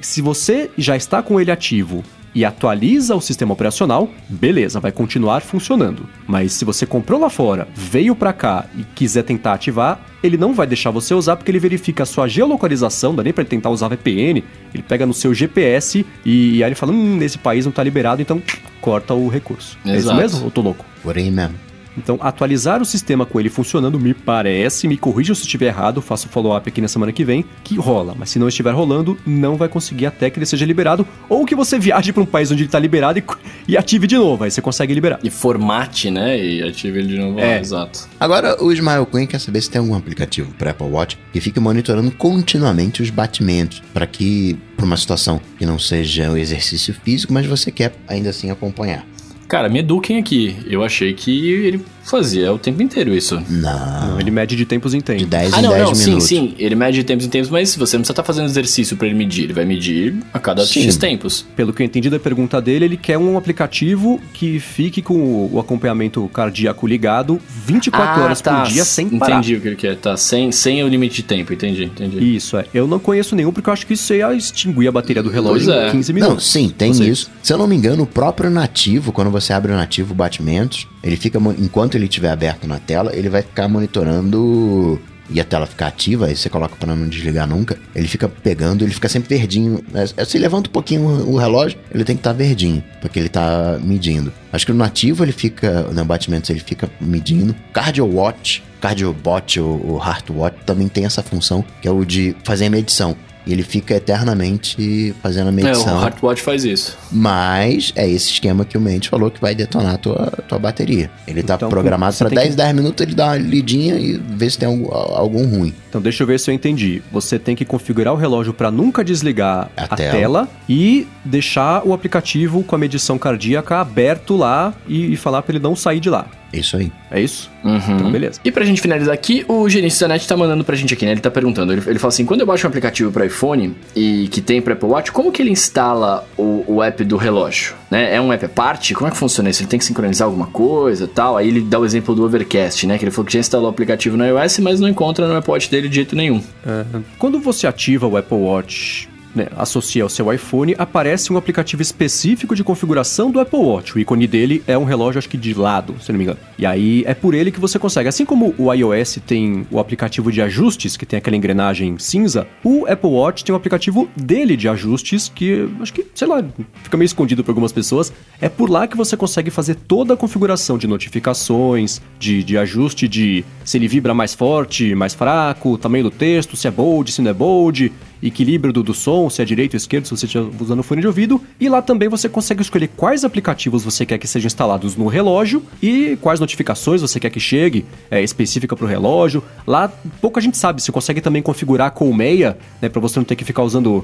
Se você já está com ele ativo e atualiza o sistema operacional, beleza, vai continuar funcionando. Mas se você comprou lá fora, veio pra cá e quiser tentar ativar, ele não vai deixar você usar, porque ele verifica a sua geolocalização, não dá nem pra ele tentar usar VPN, ele pega no seu GPS e aí ele fala, esse país não tá liberado, então corta o recurso. Exato. É isso mesmo? Eu tô louco. Porém mesmo. Então, atualizar o sistema com ele funcionando, me parece, me corrija se estiver errado, faço follow-up aqui na semana que vem, que rola. Mas se não estiver rolando, não vai conseguir até que ele seja liberado, ou que você viaje para um país onde ele está liberado e ative de novo, aí você consegue liberar. E formate, né? E ative ele de novo. É. Exato. Agora, o Ismael Cunha quer saber se tem algum aplicativo para Apple Watch que fique monitorando continuamente os batimentos, para que, para uma situação que não seja o exercício físico, mas você quer ainda assim acompanhar. Cara, me eduquem aqui. Eu achei que ele fazia o tempo inteiro isso. Não, ele mede de tempos em tempos. De 10 em 10 minutos. Sim, ele mede de tempos em tempos, mas você não precisa estar fazendo exercício pra ele medir. Ele vai medir a cada X tempos. Pelo que eu entendi da pergunta dele, ele quer um aplicativo que fique com o acompanhamento cardíaco ligado 24 horas por dia, sem parar. Entendi o que ele quer, tá? Sem o limite de tempo, entendi. Isso, é. Eu não conheço nenhum, porque eu acho que isso ia extinguir a bateria do relógio em 15 minutos. Não, sim, tem isso. Se eu não me engano, o próprio nativo, quando você abre o nativo batimentos, ele fica, enquanto ele estiver aberto na tela, ele vai ficar monitorando e a tela ficar ativa, aí você coloca para não desligar nunca, ele fica pegando, ele fica sempre verdinho, se levanta um pouquinho o relógio, ele tem que estar verdinho, porque ele está medindo. Acho que no nativo ele fica, no batimentos ele fica medindo. Cardio Watch, Cardio Bot ou Heart Watch também tem essa função, que é o de fazer a medição. E ele fica eternamente fazendo a medição. O Heartwatch faz isso. Mas é esse esquema que o Mendes falou que vai detonar a tua bateria. Ele tá então, programado para 10 minutos, ele dá uma lidinha e vê se tem algum ruim. Então deixa eu ver se eu entendi. Você tem que configurar o relógio para nunca desligar a tela e deixar o aplicativo com a medição cardíaca aberto lá e falar para ele não sair de lá. Isso aí. É isso? Uhum. Então, beleza. E pra gente finalizar aqui, o Genista Net tá mandando pra gente aqui, né? Ele tá perguntando, ele fala assim, quando eu baixo um aplicativo pra iPhone e que tem pra Apple Watch, como que ele instala o app do relógio? Né? É um app à parte? Como é que funciona isso? Ele tem que sincronizar alguma coisa e tal? Aí ele dá o exemplo do Overcast, né? Que ele falou que já instalou o aplicativo no iOS, mas não encontra no Apple Watch dele de jeito nenhum. Uhum. Quando você ativa o Apple Watch... né, associa ao seu iPhone, aparece um aplicativo específico de configuração do Apple Watch. O ícone dele é um relógio, acho que de lado, se não me engano. E aí é por ele que você consegue. Assim como o iOS tem o aplicativo de ajustes, que tem aquela engrenagem cinza, o Apple Watch tem um aplicativo dele de ajustes, que acho que, sei lá, fica meio escondido para algumas pessoas. É por lá que você consegue fazer toda a configuração de notificações, de ajuste de se ele vibra mais forte, mais fraco, tamanho do texto, se é bold, se não é bold... equilíbrio do som, se é direito ou esquerdo, se você estiver usando o fone de ouvido. E lá também você consegue escolher quais aplicativos você quer que sejam instalados no relógio e quais notificações você quer que chegue específica para o relógio. Lá pouca gente sabe, você consegue também configurar com colmeia, né, para você não ter que ficar usando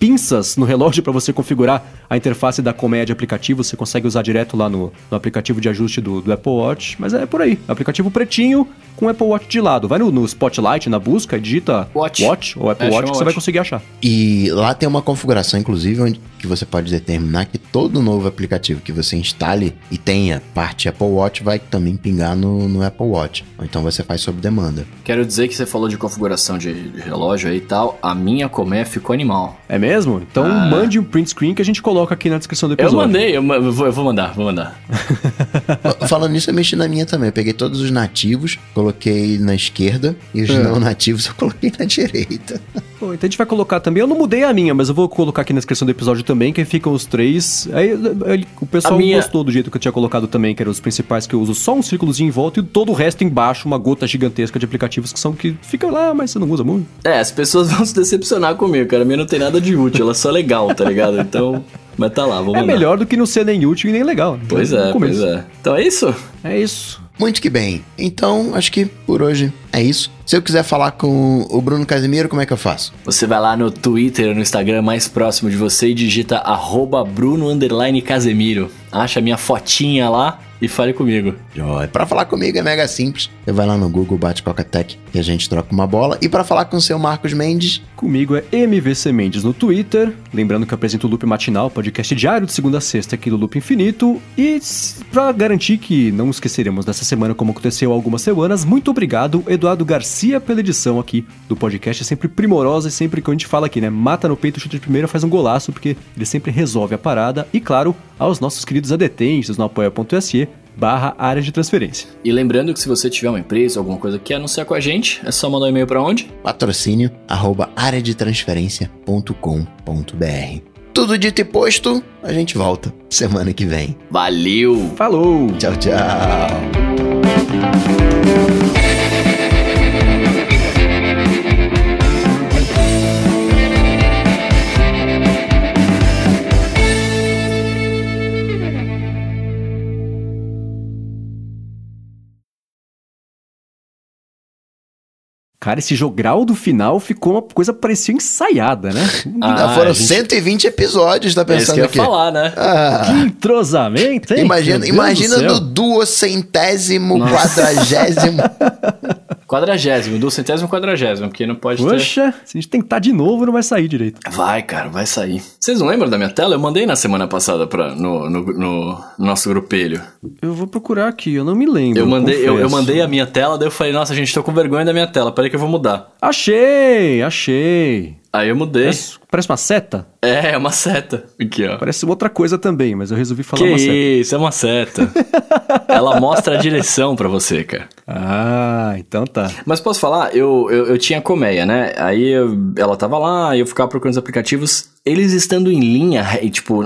pinças no relógio para você configurar a interface da colmeia de aplicativo. Você consegue usar direto lá no aplicativo de ajuste do Apple Watch, mas é por aí. Aplicativo pretinho com o Apple Watch de lado. Vai no Spotlight, na busca, digita Watch ou Apple Watch que você vai conseguir achar. E lá tem uma configuração, inclusive, onde que você pode determinar que todo novo aplicativo que você instale e tenha parte Apple Watch vai também pingar no Apple Watch. Ou então você faz sob demanda. Quero dizer que você falou de configuração de relógio aí e tal. A minha colmeia ficou animal. É mesmo? Então mande um print screen que a gente coloca aqui na descrição do episódio. Eu mandei, eu vou mandar. Falando nisso, eu mexi na minha também. Eu peguei todos os nativos, coloquei na esquerda e os não nativos eu coloquei na direita. Bom, então a gente vai colocar também, eu não mudei a minha, mas eu vou colocar aqui na descrição do episódio também, que ficam os três. Aí, o pessoal gostou do jeito que eu tinha colocado também, que eram os principais que eu uso, só um círculozinho em volta e todo o resto embaixo, uma gota gigantesca de aplicativos que ficam lá, mas você não usa muito. As pessoas vão se decepcionar comigo, cara, a minha não tem nada de útil, ela é só legal, tá ligado? Então... mas tá lá, vamos lá. É melhor do que não ser nem útil e nem legal. Pois é. Então é isso? É isso. Muito que bem. Então, acho que por hoje é isso. Se eu quiser falar com o Bruno Casemiro, como é que eu faço? Você vai lá no Twitter, no Instagram mais próximo de você e digita @Bruno_Casemiro. Acha minha fotinha lá e fale comigo. Pra falar comigo é mega simples. Você vai lá no Google, bate Coca-Tech e a gente troca uma bola. E pra falar com o seu Marcos Mendes... comigo é MVC Mendes no Twitter. Lembrando que eu apresento o Loop Matinal, podcast diário de segunda a sexta aqui do Loop Infinito. E pra garantir que não esqueceremos dessa semana, como aconteceu há algumas semanas, muito obrigado, Eduardo Garcia, pela edição aqui do podcast. É sempre primorosa e sempre que a gente fala aqui, né? Mata no peito, chuta de primeira, faz um golaço, porque ele sempre resolve a parada. E claro, aos nossos queridos adetentes no apoia.se/área de transferência. E lembrando que se você tiver uma empresa, alguma coisa que quer anunciar com a gente, é só mandar um e-mail para onde? patrocínio@areadetransferencia.com.br. Tudo dito e posto, a gente volta semana que vem. Valeu! Falou! Tchau, tchau! Cara, esse jogral do final ficou uma coisa, parecia ensaiada, né? Foram 120 episódios, tá pensando que eu ia falar, né? Que entrosamento, hein? Imagina do 240º, 40º... 40º, porque não pode ter... Poxa, se a gente tentar de novo, não vai sair direito. Vai, cara, vai sair. Vocês não lembram da minha tela? Eu mandei na semana passada no nosso grupelho. Eu vou procurar aqui, eu não me lembro. Eu mandei a minha tela, daí eu falei, nossa, gente, tô com vergonha da minha tela, peraí que eu vou mudar. Achei! Aí eu mudei. Parece uma seta? É uma seta. Aqui, ó. Parece outra coisa também, mas eu resolvi falar uma seta. Que isso, é uma seta. Ela mostra a direção pra você, cara. Ah, então tá. Mas posso falar? Eu tinha colmeia, né? Aí ela tava lá, eu ficava procurando os aplicativos. Eles estando em linha, tipo,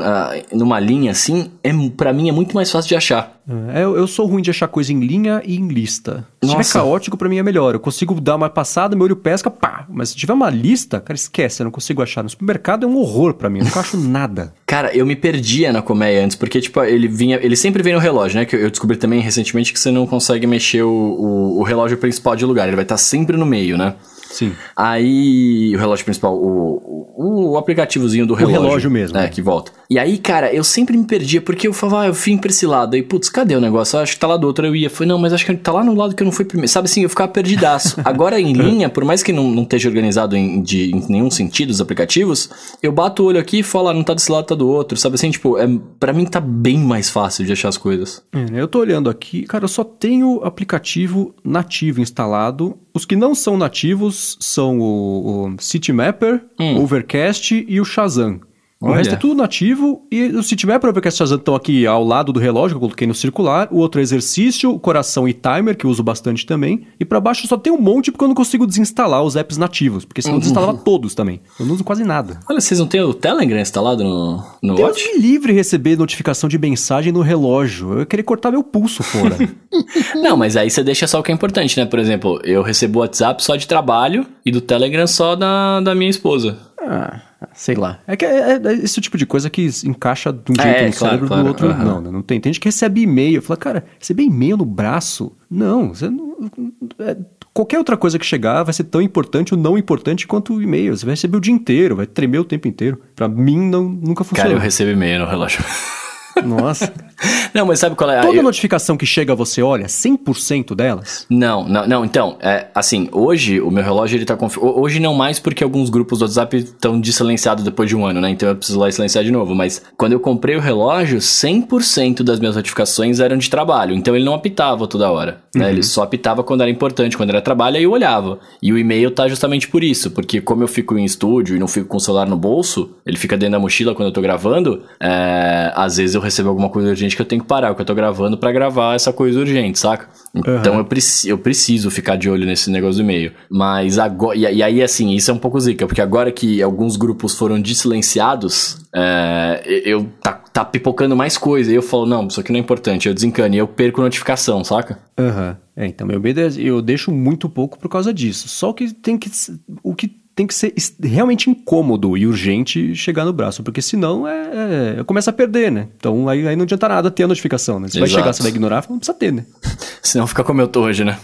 numa linha assim, pra mim é muito mais fácil de achar. Eu sou ruim de achar coisa em linha e em lista. Se tiver caótico, pra mim é melhor. Eu consigo dar uma passada, meu olho pesca, pá. Mas se tiver uma lista, cara, esquece, eu não consigo achar. No supermercado é um horror pra mim, eu nunca acho nada. Cara, eu me perdia na colmeia antes, porque, tipo, ele sempre vem no relógio, né? Que eu descobri também recentemente que você não consegue mexer o relógio principal de lugar. Ele vai estar sempre no meio, né? Sim. Aí, o relógio principal, o aplicativozinho do relógio. O relógio mesmo. É, que volta. E aí, cara, eu sempre me perdia, porque eu falava, eu fui pra esse lado. Aí, putz, cadê o negócio? Eu acho que tá lá do outro. Eu ia, falei, não, mas acho que tá lá no lado que eu não fui primeiro. Sabe, assim, eu ficava perdidaço. Agora, em linha, por mais que não esteja organizado em nenhum sentido os aplicativos, eu bato o olho aqui e falo, ah, não tá desse lado, tá do outro. Sabe, assim, tipo, pra mim tá bem mais fácil de achar as coisas. Eu tô olhando aqui, cara, eu só tenho aplicativo nativo instalado. Os que não são nativos são o Citymapper, Overcast e o Shazam. Olha. O resto é tudo nativo e o Citymapper e o Overcast e Shazam estão aqui ao lado do relógio, que eu coloquei no circular. O outro é exercício, coração e timer, que eu uso bastante também. E pra baixo só tem um monte porque eu não consigo desinstalar os apps nativos, porque senão eu desinstalava todos também. Eu não uso quase nada. Olha, vocês não têm o Telegram instalado no Watch? Eu tenho de livre receber notificação de mensagem no relógio. Eu queria cortar meu pulso fora. Não, mas aí você deixa só o que é importante, né? Por exemplo, eu recebo o WhatsApp só de trabalho e do Telegram só da minha esposa. Ah, sei lá. É que é esse tipo de coisa que encaixa de um jeito no cérebro, do outro não tem. Tem gente que recebe e-mail. Fala, cara, receber e-mail no braço? Não, você não... Qualquer outra coisa que chegar vai ser tão importante ou não importante quanto o e-mail. Você vai receber o dia inteiro, vai tremer o tempo inteiro. Pra mim, nunca funcionou. Cara, eu recebo e-mail no relógio. Nossa. Não, mas sabe qual é? Toda notificação que chega, você olha 100% delas? Não. Então, assim, hoje o meu relógio, ele tá... Hoje não mais, porque alguns grupos do WhatsApp estão desilenciados depois de um ano, né? Então eu preciso lá silenciar de novo. Mas quando eu comprei o relógio, 100% das minhas notificações eram de trabalho. Então ele não apitava toda hora, né? Uhum. Ele só apitava quando era importante, quando era trabalho, aí eu olhava. E o e-mail tá justamente por isso. Porque como eu fico em estúdio e não fico com o celular no bolso, ele fica dentro da mochila quando eu tô gravando, às vezes eu recebo alguma coisa urgente que eu tenho que parar, que eu tô gravando pra gravar essa coisa urgente, saca? Então eu preciso ficar de olho nesse negócio do e-mail. Mas agora... E aí, assim, isso é um pouco zica, porque agora que alguns grupos foram desilenciados, tá pipocando mais coisa. E eu falo, não, isso aqui não é importante, eu desencano e eu perco notificação, saca? Aham. Então meu medo é... Eu deixo muito pouco por causa disso. Só que tem que... O que tem que ser realmente incômodo e urgente chegar no braço, porque senão eu começo a perder, né? Então aí não adianta nada ter a notificação, né? Você vai chegar, você vai ignorar, não precisa ter, né? Senão fica como eu tô hoje, né?